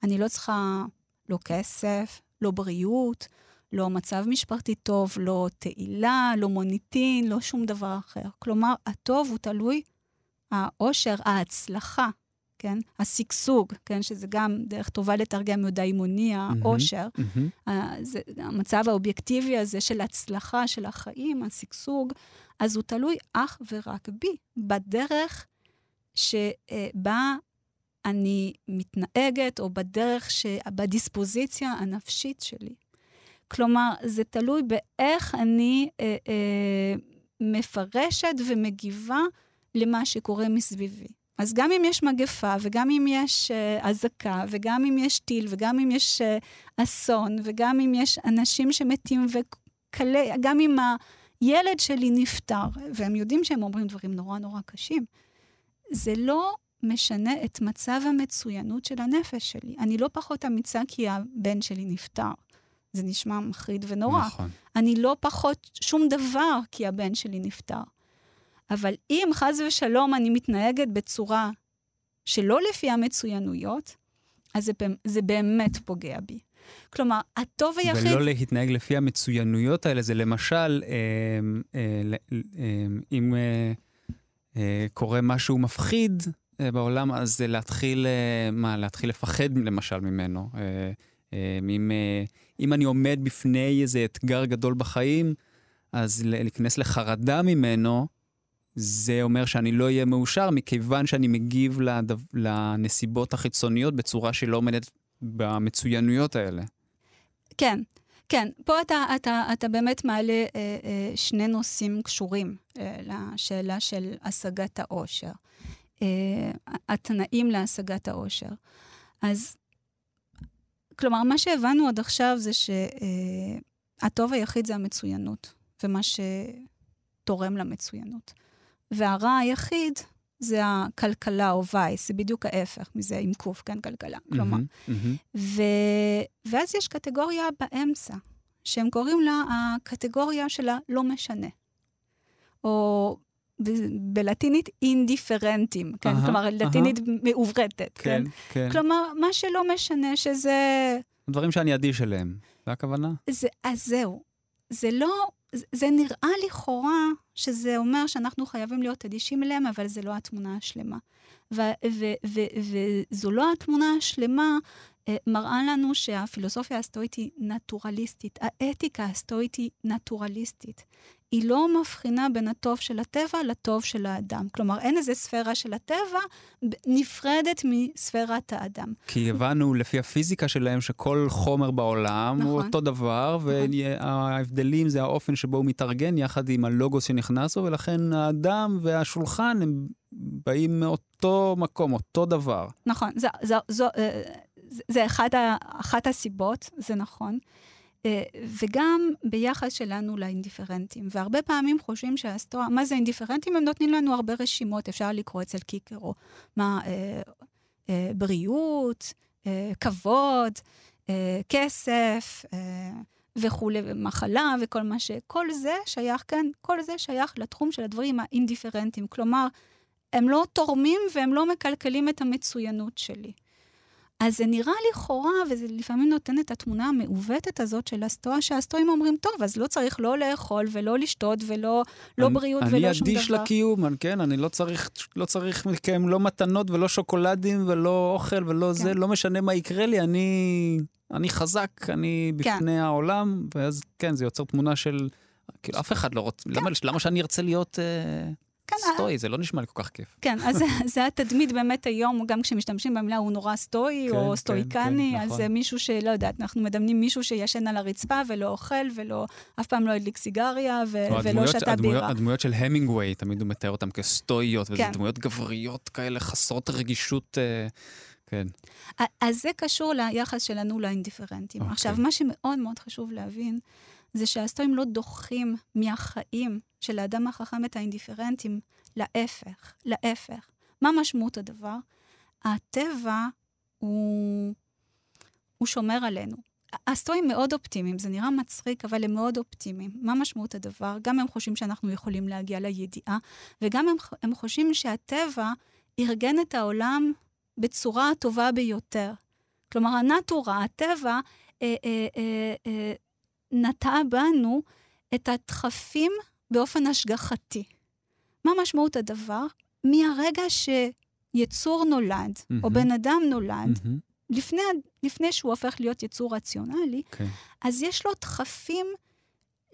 אני לא צריכה לא כסף, לא בריאות, לא מצב משפחתי טוב, לא תעילה, לא מוניטין, לא שום דבר אחר. כלומר, הטוב הוא תלוי העושר, ההצלחה, כן? הסגסוג, כן? שזה גם דרך טובה לתרגם יודאימוניה, mm-hmm, עושר. Mm-hmm. זה, המצב האובייקטיבי הזה של הצלחה, של החיים, הסגסוג, אז הוא תלוי אך ורק בי, בדרך שבה אני מתנהגת, או בדרך, בדיספוזיציה הנפשית שלי. כלומר, זה תלוי באיך אני אה, אה, מפרשת ומגיבה למה שקורה מסביבי. אז גם אם יש מגפה, וגם אם יש אזעקה, אה, וגם אם יש טיל, וגם אם יש אה, אסון, וגם אם יש אנשים שמתים וכלי, גם אם הילד שלי נפטר, והם יודעים שהם אומרים דברים נורא נורא קשים, זה לא משנה את מצב המצוינות של הנפש שלי. אני לא פחות אמיצה כי הבן שלי נפטר. זה נשמע מחריד ונורא. נכון. אני לא פחות שום דבר כי הבן שלי נפטר. אבל אם חס ושלום אני מתנהגת בצורה שלא לפי המצוינויות, אז זה, זה באמת פוגע בי. כלומר, הטוב היחיד... ולא להתנהג לפי המצוינויות האלה, זה למשל, אה, אה, אה, אם אה, אה, קורה משהו מפחיד אה, בעולם, אז זה להתחיל, אה, מה, להתחיל לפחד למשל ממנו. אה, אה, אם, אה, אם אני עומד בפני איזה אתגר גדול בחיים, אז להיכנס לחרדה ממנו, זה אומר שאני לא אהיה מאושר, מכיוון שאני מגיב לדו... לנסיבות החיצוניות בצורה שלא עומדת במצוינויות האלה. כן, כן. פה אתה, אתה, אתה באמת מעלה אה, אה, שני נושאים קשורים אה, לשאלה של השגת האושר. אה, התנאים להשגת האושר. אז, כלומר, מה שהבנו עד עכשיו זה שהטוב אה, היחיד זה המצוינות, ומה שתורם למצוינות. והרע היחיד זה הכלכלה או וייס, זה בדיוק ההפך מזה עם קוף, כן, כלכלה, כלומר. Mm-hmm, mm-hmm. ו... ואז יש קטגוריה באמצע, שהם קוראים לה הקטגוריה שלה לא משנה. או ב... בלטינית אינדיפרנטים, כן? Uh-huh, כלומר, uh-huh. לטינית מעוברתת, כן, כן? כן. כלומר, מה שלא משנה שזה... דברים שאני אדיש אליהם, זה הכוונה? זה... אז זהו. זה לא... זה נראה לכאורה שזה אומר שאנחנו חייבים להיות אדישים אליהם, אבל זה לא התמונה השלמה. ו- ו- ו- ו- וזו לא התמונה השלמה, מראה לנו שהפילוסופיה הסטואית היא נטורליסטית, האתיקה הסטואית היא נטורליסטית. היא לא מבחינה בין הטוב של הטבע לטוב של האדם. כלומר, אין איזה ספירה של הטבע נפרדת מספירת האדם. כי הבנו לפי הפיזיקה שלהם שכל חומר בעולם נכון. הוא אותו דבר, נכון. וההבדלים זה האופן שבו הוא מתארגן יחד עם הלוגוס שנכנס לו, ולכן האדם והשולחן הם באים מאותו מקום, אותו דבר. נכון, זו, זו, זו, זה אחד, אחת הסיבות, זה נכון. וגם ביחס שלנו לאינדיפרנטים, והרבה פעמים חושבים שהסטואה, מה זה אינדיפרנטים? הם נותנים לנו הרבה רשימות, אפשר לקרוא אצל קיקרו, מה, אה, אה, בריאות, אה, כבוד, אה, כסף, אה, וכולי, מחלה, וכל מה ש... כל זה שייך, כן, כל זה שייך לתחום של הדברים האינדיפרנטים, כלומר, הם לא תורמים והם לא מקלקלים את המצוינות שלי. אז זה נראה לכאורה, וזה לפעמים נותן את התמונה המעוותת הזאת של הסטואה, שהסטואים אומרים, טוב, אז לא צריך לא לאכול ולא לשתות ולא לא בריאות ולא שום דבר. אני אדיש לקיום, כן, אני לא צריך, לא צריך מכם לא מתנות ולא שוקולדים ולא אוכל ולא זה, לא משנה מה יקרה לי, אני, אני חזק, אני בפני העולם, ואז כן, זה יוצר תמונה של, כאילו, אף אחד לא רוצה, למה, למה שאני ארצה להיות... סטואי, זה לא נשמע לי כל כך כיף. כן, אז זה התדמית באמת היום, גם כשמשתמשים במילה, הוא נורא סטואי או סטואיקני, אז מישהו שלא יודעת, אנחנו מדמנים מישהו שישן על הרצפה ולא אוכל, ולא, אף פעם לא הדליק סיגריה, ולא שתה בירה. הדמויות של המינגווי, תמיד הוא מתאר אותם כסטואיות, וזה דמויות גבריות כאלה, חסרות רגישות, כן. אז זה קשור ליחס שלנו לאינדיפרנטים. עכשיו, מה שמאוד מאוד חשוב להבין, זה שהסטואים לא דוחים מהחיים של האדם החכם את האינדיפרנטים, להפך, להפך. מה משמעות הדבר? הטבע הוא, הוא שומר עלינו. הסטואים מאוד אופטימיים, זה נראה מצחיק, אבל הם מאוד אופטימיים. מה משמעות הדבר? גם הם חושבים שאנחנו יכולים להגיע לידיעה, וגם הם, הם חושבים שהטבע ארגן את העולם בצורה הטובה ביותר. כלומר, הנטורה, הטבע, אה, אה, אה, אה, נטע בנו את הדחפים באופן השגחתי. מה משמעות הדבר? מהרגע שיצור נולד, mm-hmm. או בן אדם נולד, mm-hmm. לפני, לפני שהוא הופך להיות יצור רציונלי, okay. אז יש לו דחפים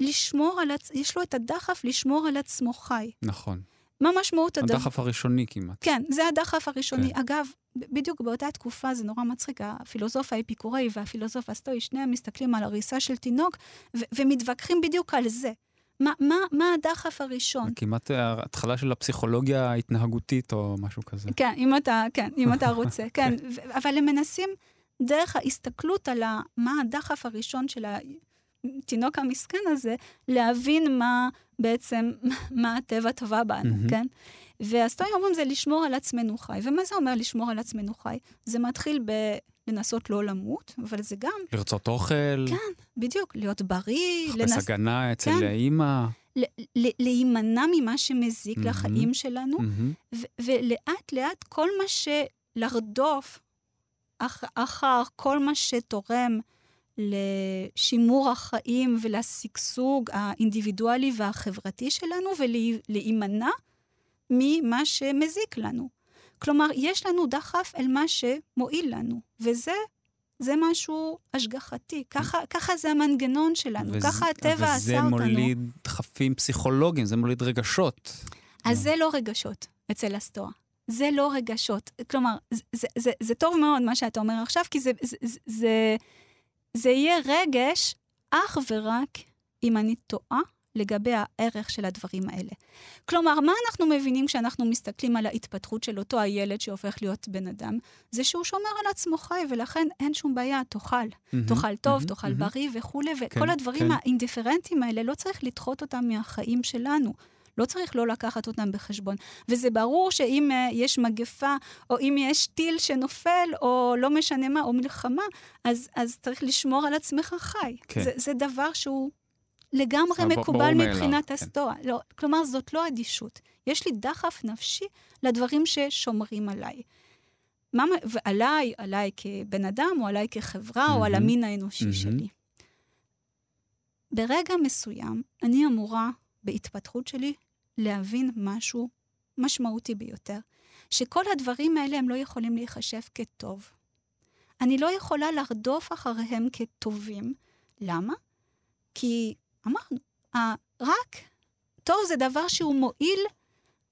לשמור על, יש לו את הדחף לשמור על עצמו חי. נכון. מה משמעות הדחף? הדחף הראשוני כמעט. כן, זה הדחף הראשוני. Okay. אגב, בדיוק באותה תקופה, זה נורא מצחיק, הפילוסוף האפיקורי והפילוסוף הסטואי, שניהם מסתכלים על הריסה של תינוק, ו- ומתווכחים בדיוק על זה. מה, מה, מה הדחף הראשון? כמעט ההתחלה של הפסיכולוגיה ההתנהגותית או משהו כזה. כן, אם אתה, כן, אם אתה רוצה, כן. ו- אבל הם מנסים דרך ההסתכלות על ה- מה הדחף הראשון של התינוק המסכן הזה, להבין מה בעצם, מה הטבע טבע בנו, כן? והסטואי אומרים זה לשמור על עצמנו חי. ומה זה אומר לשמור על עצמנו חי? זה מתחיל ב... לנסות לא למות, אבל זה גם... לרצות אוכל. כן, בדיוק, להיות בריא. לחפש לנס... הגנה אצל כן. האמא. להימנע ממה שמזיק mm-hmm. לחיים שלנו, mm-hmm. ו- ולאט לאט כל מה שלרדוף, אח- אחר כל מה שתורם לשימור החיים ולסגסוג האינדיבידואלי והחברתי שלנו, ולהימנע ממה שמזיק לנו. כלומר, יש לנו דחף אל מה שמועיל לנו, וזה זה משהו השגחתי. ככה, ככה זה המנגנון שלנו, וזה, ככה הטבע עשה אותנו. וזה מוליד דחפים פסיכולוגיים, זה מוליד רגשות. אז זה לא רגשות אצל הסטואה. זה לא רגשות. כלומר, זה, זה, זה, זה טוב מאוד מה שאתה אומר עכשיו, כי זה, זה, זה, זה, זה יהיה רגש אך ורק אם אני טועה, לגבי הערך של הדברים האלה. כלומר, מה אנחנו מבינים כשאנחנו מסתכלים על ההתפתחות של אותו הילד שהופך להיות בן אדם? זה שהוא שומר על עצמו חי, ולכן אין שום בעיה, תאכל. Mm-hmm, תאכל טוב, mm-hmm, תאכל mm-hmm. בריא וכו'. וכל כן, הדברים כן. האינדיפרנטיים האלה, לא צריך לדחות אותם מהחיים שלנו. לא צריך לא לקחת אותם בחשבון. וזה ברור שאם uh, יש מגפה, או אם יש טיל שנופל, או לא משנה מה, או מלחמה, אז, אז צריך לשמור על עצמך חי. כן. זה, זה דבר שהוא... לגמרי מקובל מבחינת הסטואה. לא, כלומר, זאת לא אדישות. יש לי דחף נפשי לדברים ששומרים עליי. מה, ועליי, עליי כבן אדם, או עליי כחברה, או על המין האנושי שלי. ברגע מסוים, אני אמורה, בהתפתחות שלי, להבין משהו משמעותי ביותר, שכל הדברים האלה הם לא יכולים להיחשב כטוב. אני לא יכולה לרדוף אחריהם כטובים. למה? כי אמרנו, רק טוב זה דבר שהוא מועיל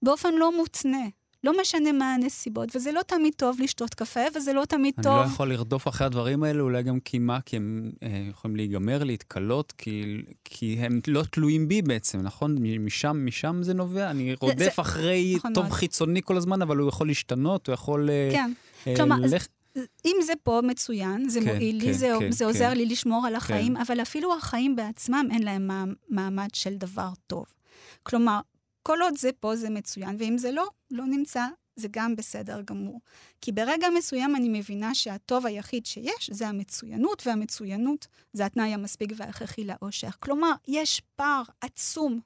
באופן לא מותנה, לא משנה מה הנסיבות, וזה לא תמיד טוב לשתות קפה, וזה לא תמיד אני טוב. אני לא יכול לרדוף אחרי הדברים האלה, אולי גם כי מה, כי הם אה, יכולים להיגמר, להתקלות, כי, כי הם לא תלויים בי בעצם, נכון? משם, משם זה נובע, אני רודף זה, אחרי נכון טוב מאוד. חיצוני כל הזמן, אבל הוא יכול להשתנות, הוא יכול... כן, אה, כלומר... לח... אם זה פה מצוין, זה כן, מועיל כן, לי, זה, כן, זה עוזר כן. לי לשמור על החיים, כן. אבל אפילו החיים בעצמם אין להם מעמד של דבר טוב. כלומר, כל עוד זה פה זה מצוין, ואם זה לא, לא נמצא, זה גם בסדר גמור. כי ברגע מסוים אני מבינה שהטוב היחיד שיש, זה המצוינות, והמצוינות זה התנאי המספיק וההכרחי לאושר. כלומר, יש פער עצום,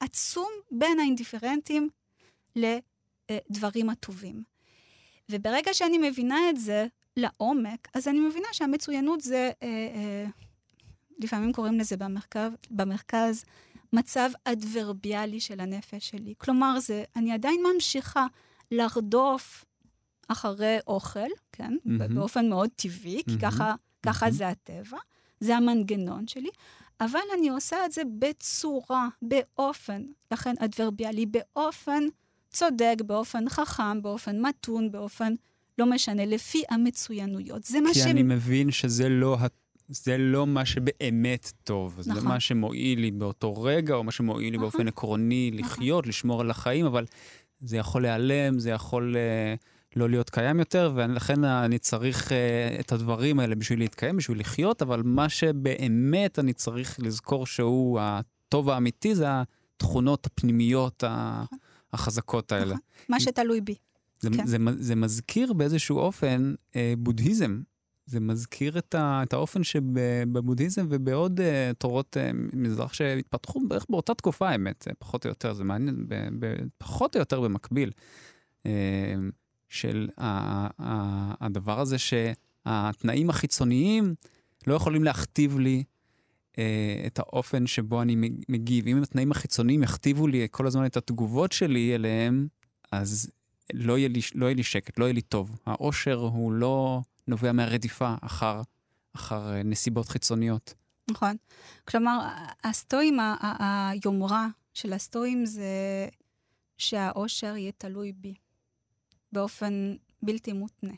עצום בין האינדיפרנטים לדברים הטובים. וברגע שאני מבינה את זה לעומק, אז אני מבינה שהמצוינות זה, אה, אה, לפעמים קוראים לזה במרכב, במרכז, מצב אדברביאלי של הנפש שלי. כלומר, זה, אני עדיין ממשיכה לרדוף אחרי אוכל, כן? Mm-hmm. באופן מאוד טבעי, mm-hmm. כי ככה, ככה mm-hmm. זה הטבע, זה המנגנון שלי, אבל אני עושה את זה בצורה, באופן, לכן אדברביאלי, באופן, צודק, באופן חכם, באופן מתון, באופן לא משנה, לפי המצוינויות. זה מה ש... כי אני מבין שזה לא, זה לא מה שבאמת טוב. נכון. זה מה שמועיל לי באותו רגע, או מה שמועיל לי באופן עקרוני לחיות, לשמור על החיים, אבל זה יכול להיעלם, זה יכול לא להיות קיים יותר, ולכן אני צריך את הדברים האלה בשביל להתקיים, בשביל לחיות, אבל מה שבאמת אני צריך לזכור שהוא הטוב האמיתי, זה התכונות הפנימיות ה... החזקות האלה. מה שתלוי בי. זה, כן. זה, זה מזכיר באיזשהו אופן אה, בודהיזם. זה מזכיר את, ה, את האופן שבבודהיזם ובעוד אה, תורות אה, מזרח שהתפתחו בערך באותה תקופה, האמת, אה, פחות או יותר, זה מעניין, ב, ב, פחות או יותר במקביל, אה, של ה, ה, הדבר הזה ש... התנאים החיצוניים לא יכולים להכתיב לי אה, את האופן שבו אני מגיב. אם התנאים החיצוניים יכתיבו לי כל הזמן את התגובות שלי אליהם, אז לא יהיה לי, לא יהיה לי שקט, לא יהיה לי טוב. האושר הוא לא נובע מהרדיפה אחר, אחר נסיבות חיצוניות. נכון. כלומר, הסטואים, היומרה של הסטואים זה שהאושר יהיה תלוי בי, באופן בלתי מותנה.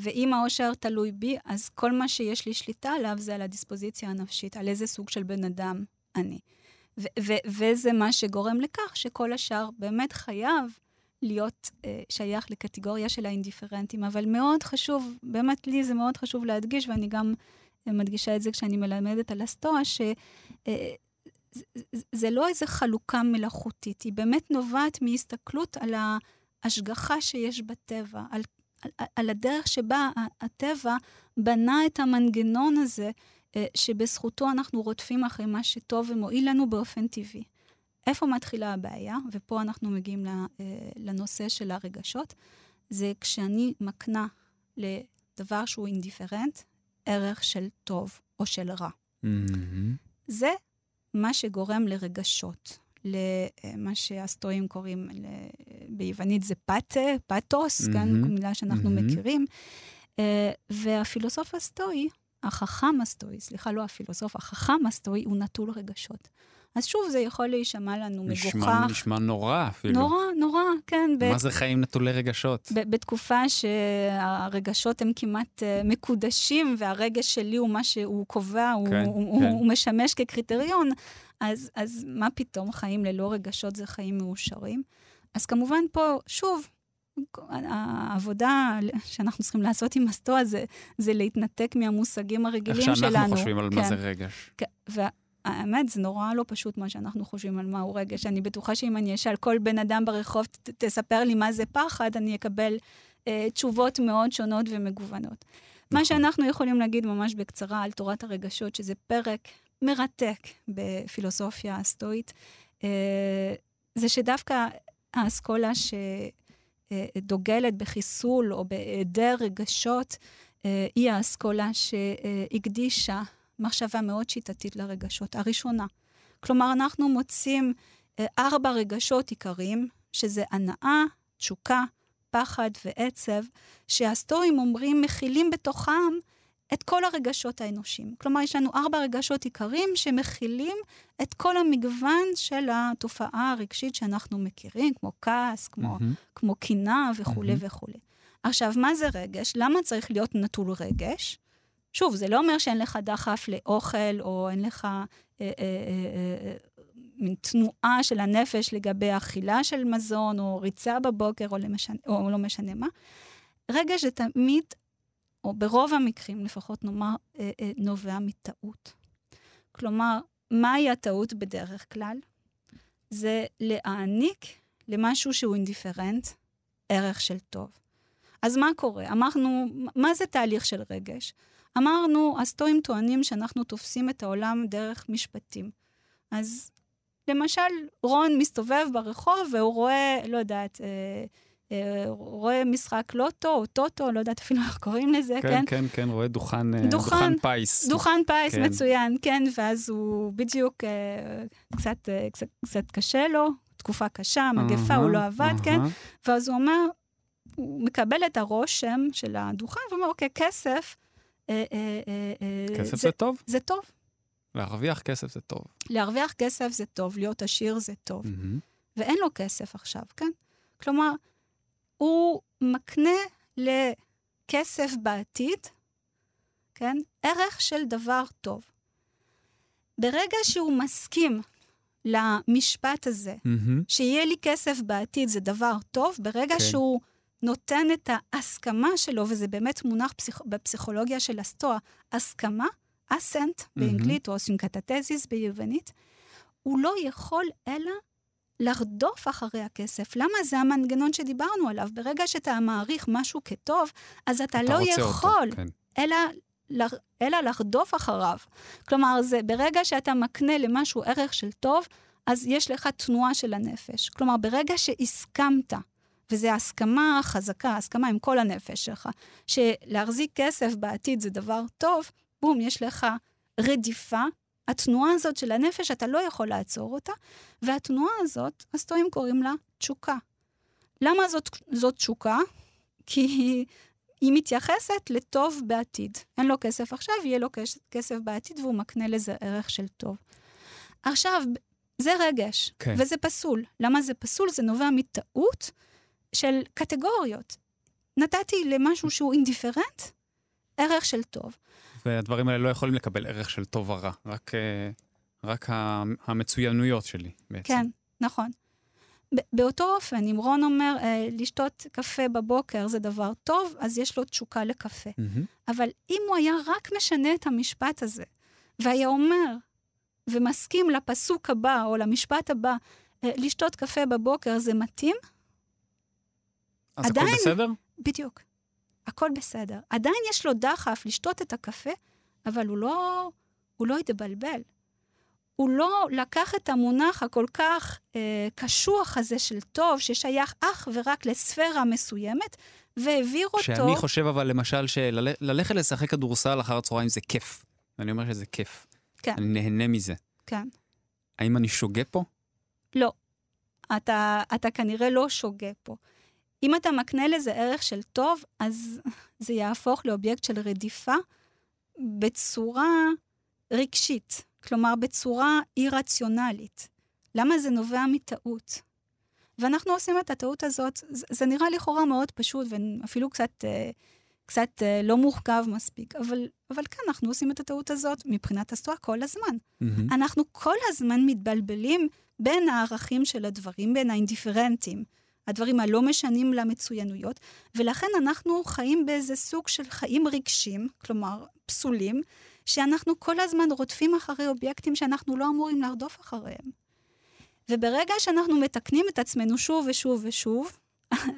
ואם האושר תלוי בי, אז כל מה שיש לי שליטה עליו זה על הדיספוזיציה הנפשית, על איזה סוג של בן אדם אני. ו- ו- וזה מה שגורם לכך שכל השאר באמת חייב להיות שייך לקטגוריה של האינדיפרנטים, אבל מאוד חשוב, באמת לי זה מאוד חשוב להדגיש, ואני גם מדגישה את זה כשאני מלמדת על הסטואה, שזה לא איזו חלוקה מלאכותית, היא באמת נובעת מהסתכלות על ההשגחה שיש בטבע, על, על, על הדרך שבה הטבע בנה את המנגנון הזה, שבזכותו אנחנו רודפים אחרי מה שטוב ומועיל לנו באופן טבעי. איפה מתחילה הבעיה? ופה אנחנו מגיעים לנושא של הרגשות, זה כשאני מקנה לדבר שהוא אינדיפרנט, ערך של טוב או של רע. זה מה שגורם לרגשות, למה שהסטואים קוראים, ביוונית זה פאטה, פאתוס, כאן מילה שאנחנו מכירים, והפילוסוף הסטואי, החכם הסטואי, סליחה, לא הפילוסוף, החכם הסטואי הוא נטול רגשות. אז שוב, זה יכול להישמע לנו מגוחך. נשמע, נשמע נורא אפילו. נורא, נורא, כן. מה בת... זה חיים נטולי רגשות? ב- בתקופה שהרגשות הם כמעט מקודשים, והרגש שלי הוא מה שהוא קובע, כן, הוא, כן. הוא, הוא משמש כקריטריון, אז, אז מה פתאום חיים ללא רגשות זה חיים מאושרים? אז כמובן פה, שוב, העבודה שאנחנו צריכים לעשות עם הסטואה, זה, זה להתנתק מהמושגים הרגילים שלנו. איך שאנחנו שלנו. חושבים על כן. מה זה רגש. כן, ו... האמת, זה נורא לא פשוט מה שאנחנו חושבים על מהו רגש. אני בטוחה שאם אני אשאל כל בן אדם ברחוב, ת- תספר לי מה זה פחד, אני אקבל אה, תשובות מאוד שונות ומגוונות. מה שאנחנו יכולים להגיד ממש בקצרה על תורת הרגשות, שזה פרק מרתק בפילוסופיה הסטואית, אה, זה שדווקא האסכולה שדוגלת בחיסול או בהיעדר רגשות, אה, היא האסכולה שהקדישה מחשבה מאוד שיטתית לרגשות, הראשונה. כלומר, אנחנו מוצאים אה, ארבע רגשות עיקריים, שזה הנאה, תשוקה, פחד ועצב, שהסטואים אומרים, מכילים בתוכם את כל הרגשות האנושיים. כלומר, יש לנו ארבע רגשות עיקריים שמכילים את כל המגוון של התופעה הרגשית שאנחנו מכירים, כמו כעס, כמו, mm-hmm. כמו קינה וכו' mm-hmm. וכו'. עכשיו, מה זה רגש? למה צריך להיות נטול רגש? שוב, זה לא אומר שאין לך דחף לאוכל, או אין לך אה, אה, אה, אה, תנועה של הנפש לגבי אכילה של מזון, או ריצה בבוקר, או, למשנה, או לא משנה מה. רגש זה תמיד, או ברוב המקרים לפחות נאמר, אה, אה, נובע מטעות. כלומר, מהי הטעות בדרך כלל? זה להעניק למשהו שהוא אינדיפרנט, ערך של טוב. אז מה קורה? אמרנו, מה זה תהליך של רגש? אמרנו, הסטואים טוענים שאנחנו תופסים את העולם דרך משפטים. אז למשל, רון מסתובב ברחוב, והוא רואה, לא יודעת, אה, אה, רואה משחק לוטו או טוטו, לא יודעת אפילו איך קוראים לזה, כן? כן, כן, כן, רואה דוכן, דוכן, דוכן פייס. דוכן פייס, כן. מצוין, כן, ואז הוא בדיוק אה, קצת, אה, קצת, קצת קשה לו, תקופה קשה, מגפה, uh-huh, הוא לא עבד, uh-huh. כן? ואז הוא אומר, הוא מקבל את הרושם של הדוכן, ואומר, אוקיי, כסף, כסף זה טוב? זה טוב. להרוויח כסף זה טוב. להרוויח כסף זה טוב, להיות עשיר זה טוב. ואין לו כסף עכשיו, כן? כלומר, הוא מקנה לכסף בעתיד, כן? ערך של דבר טוב. ברגע שהוא מסכים למשפט הזה, שיהיה לי כסף בעתיד זה דבר טוב, ברגע שהוא נותן את ההסכמה שלו, וזה באמת מונח פסיכ... בפסיכולוגיה של הסטואה, הסכמה, assent באנגלית, mm-hmm. או סינקטטזיס ביוונית, הוא לא יכול אלא לרדוף אחרי הכסף. למה? זה המנגנון שדיברנו עליו. ברגע שאתה מעריך משהו כטוב, אז אתה, אתה לא יכול כן. אלא, ל... אלא לרדוף אחריו. כלומר, זה, ברגע שאתה מקנה למשהו ערך של טוב, אז יש לך תנועה של הנפש. כלומר, ברגע שהסכמת וזה הסכמה חזקה, הסכמה עם כל הנפש שלך, שלהחזיק כסף בעתיד זה דבר טוב, בום, יש לך רדיפה, התנועה הזאת של הנפש, אתה לא יכול לעצור אותה, והתנועה הזאת, הסטואים קוראים לה תשוקה. למה זאת, זאת תשוקה? כי היא, היא מתייחסת לטוב בעתיד. אין לו כסף עכשיו, יהיה לו כסף בעתיד, והוא מקנה לזה ערך של טוב. עכשיו, זה רגש, okay. וזה פסול. למה זה פסול? זה נובע מטעות של קטגוריות. נתתי למשהו שהוא אינדיפרנט, ערך של טוב. והדברים האלה לא יכולים לקבל ערך של טוב ורע, רק, רק המצוינויות שלי בעצם. כן, נכון. באותו אופן, אם רון אומר, לשתות קפה בבוקר זה דבר טוב, אז יש לו תשוקה לקפה. Mm-hmm. אבל אם הוא היה רק משנה את המשפט הזה, והיה אומר, ומסכים לפסוק הבא, או למשפט הבא, לשתות קפה בבוקר זה מתאים? אז עדיין, הכל בסדר? בדיוק. הכל בסדר. עדיין יש לו דחף לשתות את הקפה, אבל הוא לא, הוא לא ידבלבל. הוא לא לקח את המונח הכל כך אה, קשוח הזה של טוב, ששייך אך ורק לספירה מסוימת, והעביר אותו... שאני חושב אבל למשל, שללכת לשחק כדורסל אחר הצהריים זה כיף. אני אומר שזה כיף. כן. אני נהנה מזה. כן. האם אני שוגה פה? לא. אתה, אתה כנראה לא שוגה פה. אם אתה מקנה לזה ערך של טוב, אז זה יהפוך לאובייקט של רדיפה בצורה רגשית, כלומר בצורה אירציונלית. למה זה נובע מטעות? ואנחנו עושים את הטעות הזאת, זה נראה לכאורה מאוד פשוט, ואפילו קצת, קצת לא מורכב מספיק, אבל, אבל כן, אנחנו עושים את הטעות הזאת מבחינת הסטואה כל הזמן. Mm-hmm. אנחנו כל הזמן מתבלבלים בין הערכים של הדברים, בין האינדיפרנטים, הדברים הלא משנים למצוינויות, ולכן אנחנו חיים באיזה סוג של חיים רגשים, כלומר פסולים, שאנחנו כל הזמן רודפים אחרי אובייקטים שאנחנו לא אמורים לרדוף אחריהם. וברגע שאנחנו מתקנים את עצמנו שוב ושוב ושוב,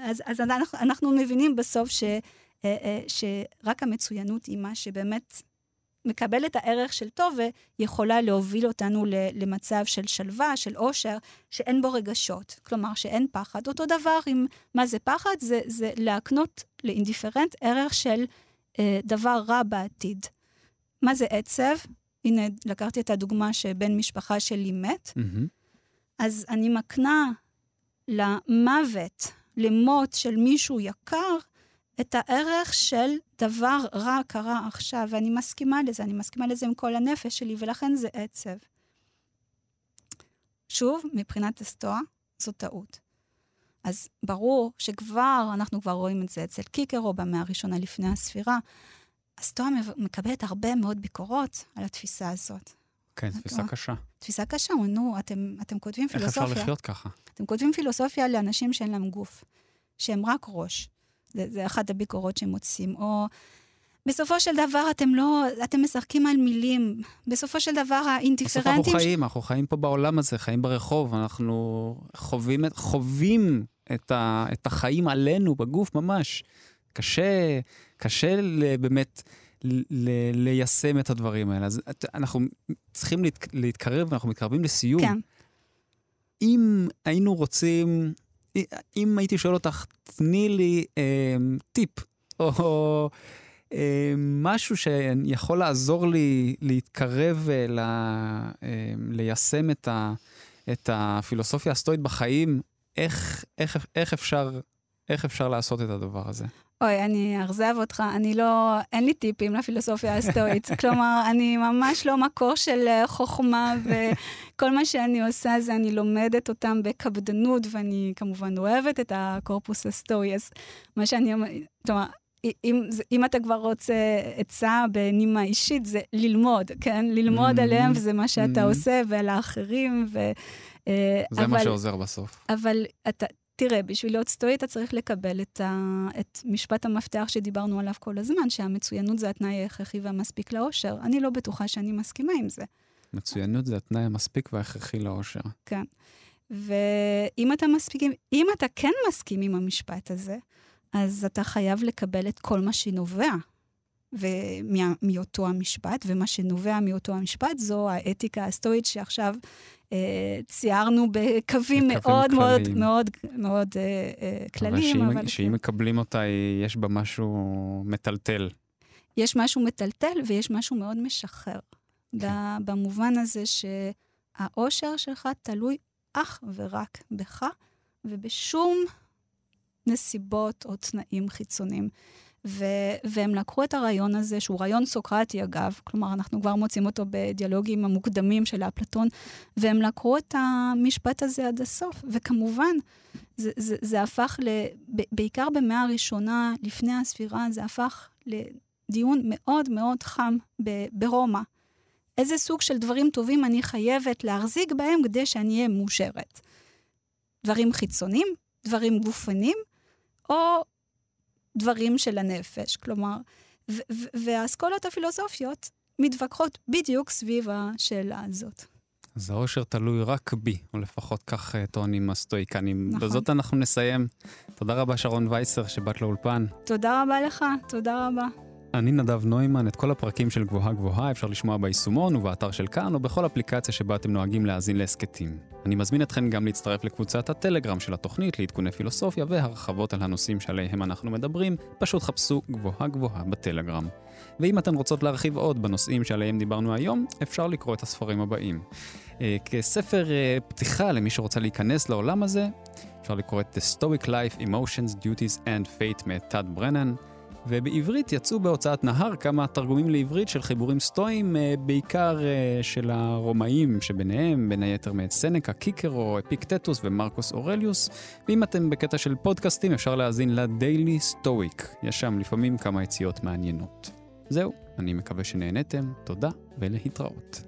אז, אז אנחנו, אנחנו מבינים בסוף ש, שרק המצוינות היא מה שבאמת מקבל את הערך של טוב, ויכולה להוביל אותנו למצב של שלווה, של עושר, שאין בו רגשות. כלומר, שאין פחד. אותו דבר עם מה זה פחד, זה, זה להקנות לאינדיפרנט ערך של אה, דבר רע בעתיד. מה זה עצב? הנה, לקחתי את הדוגמה שבן משפחה שלי מת. Mm-hmm. אז אני מקנה למוות, למות של מישהו יקר, את הערך של דבר רע קרה עכשיו, ואני מסכימה לזה, אני מסכימה לזה עם כל הנפש שלי, ולכן זה עצב. שוב, מבחינת הסטואה, זו טעות. אז ברור שכבר, אנחנו כבר רואים את זה אצל קיקרו, במאה הראשונה לפני הספירה, הסטואה מקבלת הרבה מאוד ביקורות על התפיסה הזאת. כן, תפיסה קשה. תפיסה קשה, נו, אתם, אתם כותבים פילוסופיה. איך אפשר לחיות ככה? אתם כותבים פילוסופיה לאנשים שאין להם גוף, שהם רק ראש. זה, זה אחת הביקורות שהם מוצאים, או בסופו של דבר אתם לא, אתם משחקים על מילים, בסופו של דבר האינדיפרנטים... בסוף אנחנו חיים, אנחנו חיים פה בעולם הזה, חיים ברחוב, אנחנו חווים, חווים את, ה, את החיים עלינו בגוף ממש, קשה, קשה באמת ל, ל, ליישם את הדברים האלה, אז אנחנו צריכים להת, להתקרב, אנחנו מתקרבים לסיום. כן. אם היינו רוצים... אם הייתי שואל אותך, תני לי אה, טיפ, או אה, משהו שיכול לעזור לי להתקרב ל, אה, ליישם את, ה, את הפילוסופיה הסטואית בחיים, איך, איך, איך, אפשר, איך אפשר לעשות את הדבר הזה? אוי, אני ארזב אותך, אני לא, אין לי טיפים לפילוסופיה הסטואית, כלומר, אני ממש לא מקור של חוכמה, וכל מה שאני עושה זה אני לומדת אותם בקפדנות, ואני כמובן אוהבת את הקורפוס הסטואי, אז מה שאני אומר, כלומר, אם, אם אתה כבר רוצה עצה בנימה אישית, זה ללמוד, כן? ללמוד עליהם, וזה מה שאתה עושה, ועל האחרים, ו... זה מה שעוזר בסוף. אבל אתה... תראה, בשביל להיות סטואי, אתה צריך לקבל את, ה... את משפט המפתח שדיברנו עליו כל הזמן, שהמצוינות זה התנאי ההכרחי והמספיק לאושר. אני לא בטוחה שאני מסכימה עם זה. מצוינות זה התנאי המספיק וההכרחי לאושר. כן. ואם אתה מספיק, אם אתה כן מסכים עם המשפט הזה, אז אתה חייב לקבל את כל מה שנובע ומאותו המשפט, ומה שנובע מאותו המשפט זו האתיקה הסטואית שעכשיו אה, ציירנו בקווים מאוד, מאוד מאוד מאוד אה, אה, כלליים. אבל שאם מקבלים אותה, יש בה משהו מטלטל. יש משהו מטלטל ויש משהו מאוד משחרר. Okay. במובן הזה שהאושר שלך תלוי אך ורק בך, ובשום נסיבות או תנאים חיצוניים. והם לקחו את הרעיון הזה, שהוא רעיון סוקרטי אגב, כלומר אנחנו כבר מוצאים אותו בדיאלוגים המוקדמים של אפלטון, והם לקחו את המשפט הזה עד הסוף, וכמובן זה, זה, זה הפך, ל, בעיקר במאה הראשונה, לפני הספירה, זה הפך לדיון מאוד מאוד חם ברומא. איזה סוג של דברים טובים אני חייבת להחזיק בהם כדי שאני אהיה מאושרת? דברים חיצוניים, דברים גופניים, או דברים של הנפש, כלומר, והאסכולות הפילוסופיות מתווכחות בדיוק סביב השאלה הזאת. אז האושר תלוי רק בי, או לפחות כך טוענים הסטואיקנים. בזאת אנחנו נסיים. תודה רבה שרון וייסר שבאת לאולפן. תודה רבה לך, תודה רבה. אני נדב נוימן, את כל הפרקים של גבוהה גבוהה אפשר לשמוע ביישומון ובאתר של כאן, או בכל אפליקציה שבה אתם נוהגים להאזין להסכתים. אני מזמין אתכם גם להצטרף לקבוצת הטלגרם של התוכנית, לעדכוני פילוסופיה והרחבות על הנושאים שעליהם אנחנו מדברים, פשוט חפשו גבוהה גבוהה בטלגרם. ואם אתן רוצות להרחיב עוד בנושאים שעליהם דיברנו היום, אפשר לקרוא את הספרים הבאים. כספר פתיחה למי שרוצה להיכנס לעולם הזה, אפשר לקרוא את The Stoic Life, Emotions, Duties and Fate מטד ברנן, ובעברית יצאו בהוצאת נהר כמה תרגומים לעברית של חיבורים סטואים, בעיקר של הרומאים שביניהם, בין היתר מאת סנקה, קיקרו, אפיקטטוס ומרקוס אורליוס. ואם אתם בקטע של פודקאסטים אפשר להאזין לדיילי סטואיק, יש שם לפעמים כמה יציאות מעניינות. זהו, אני מקווה שנהנתם, תודה ולהתראות.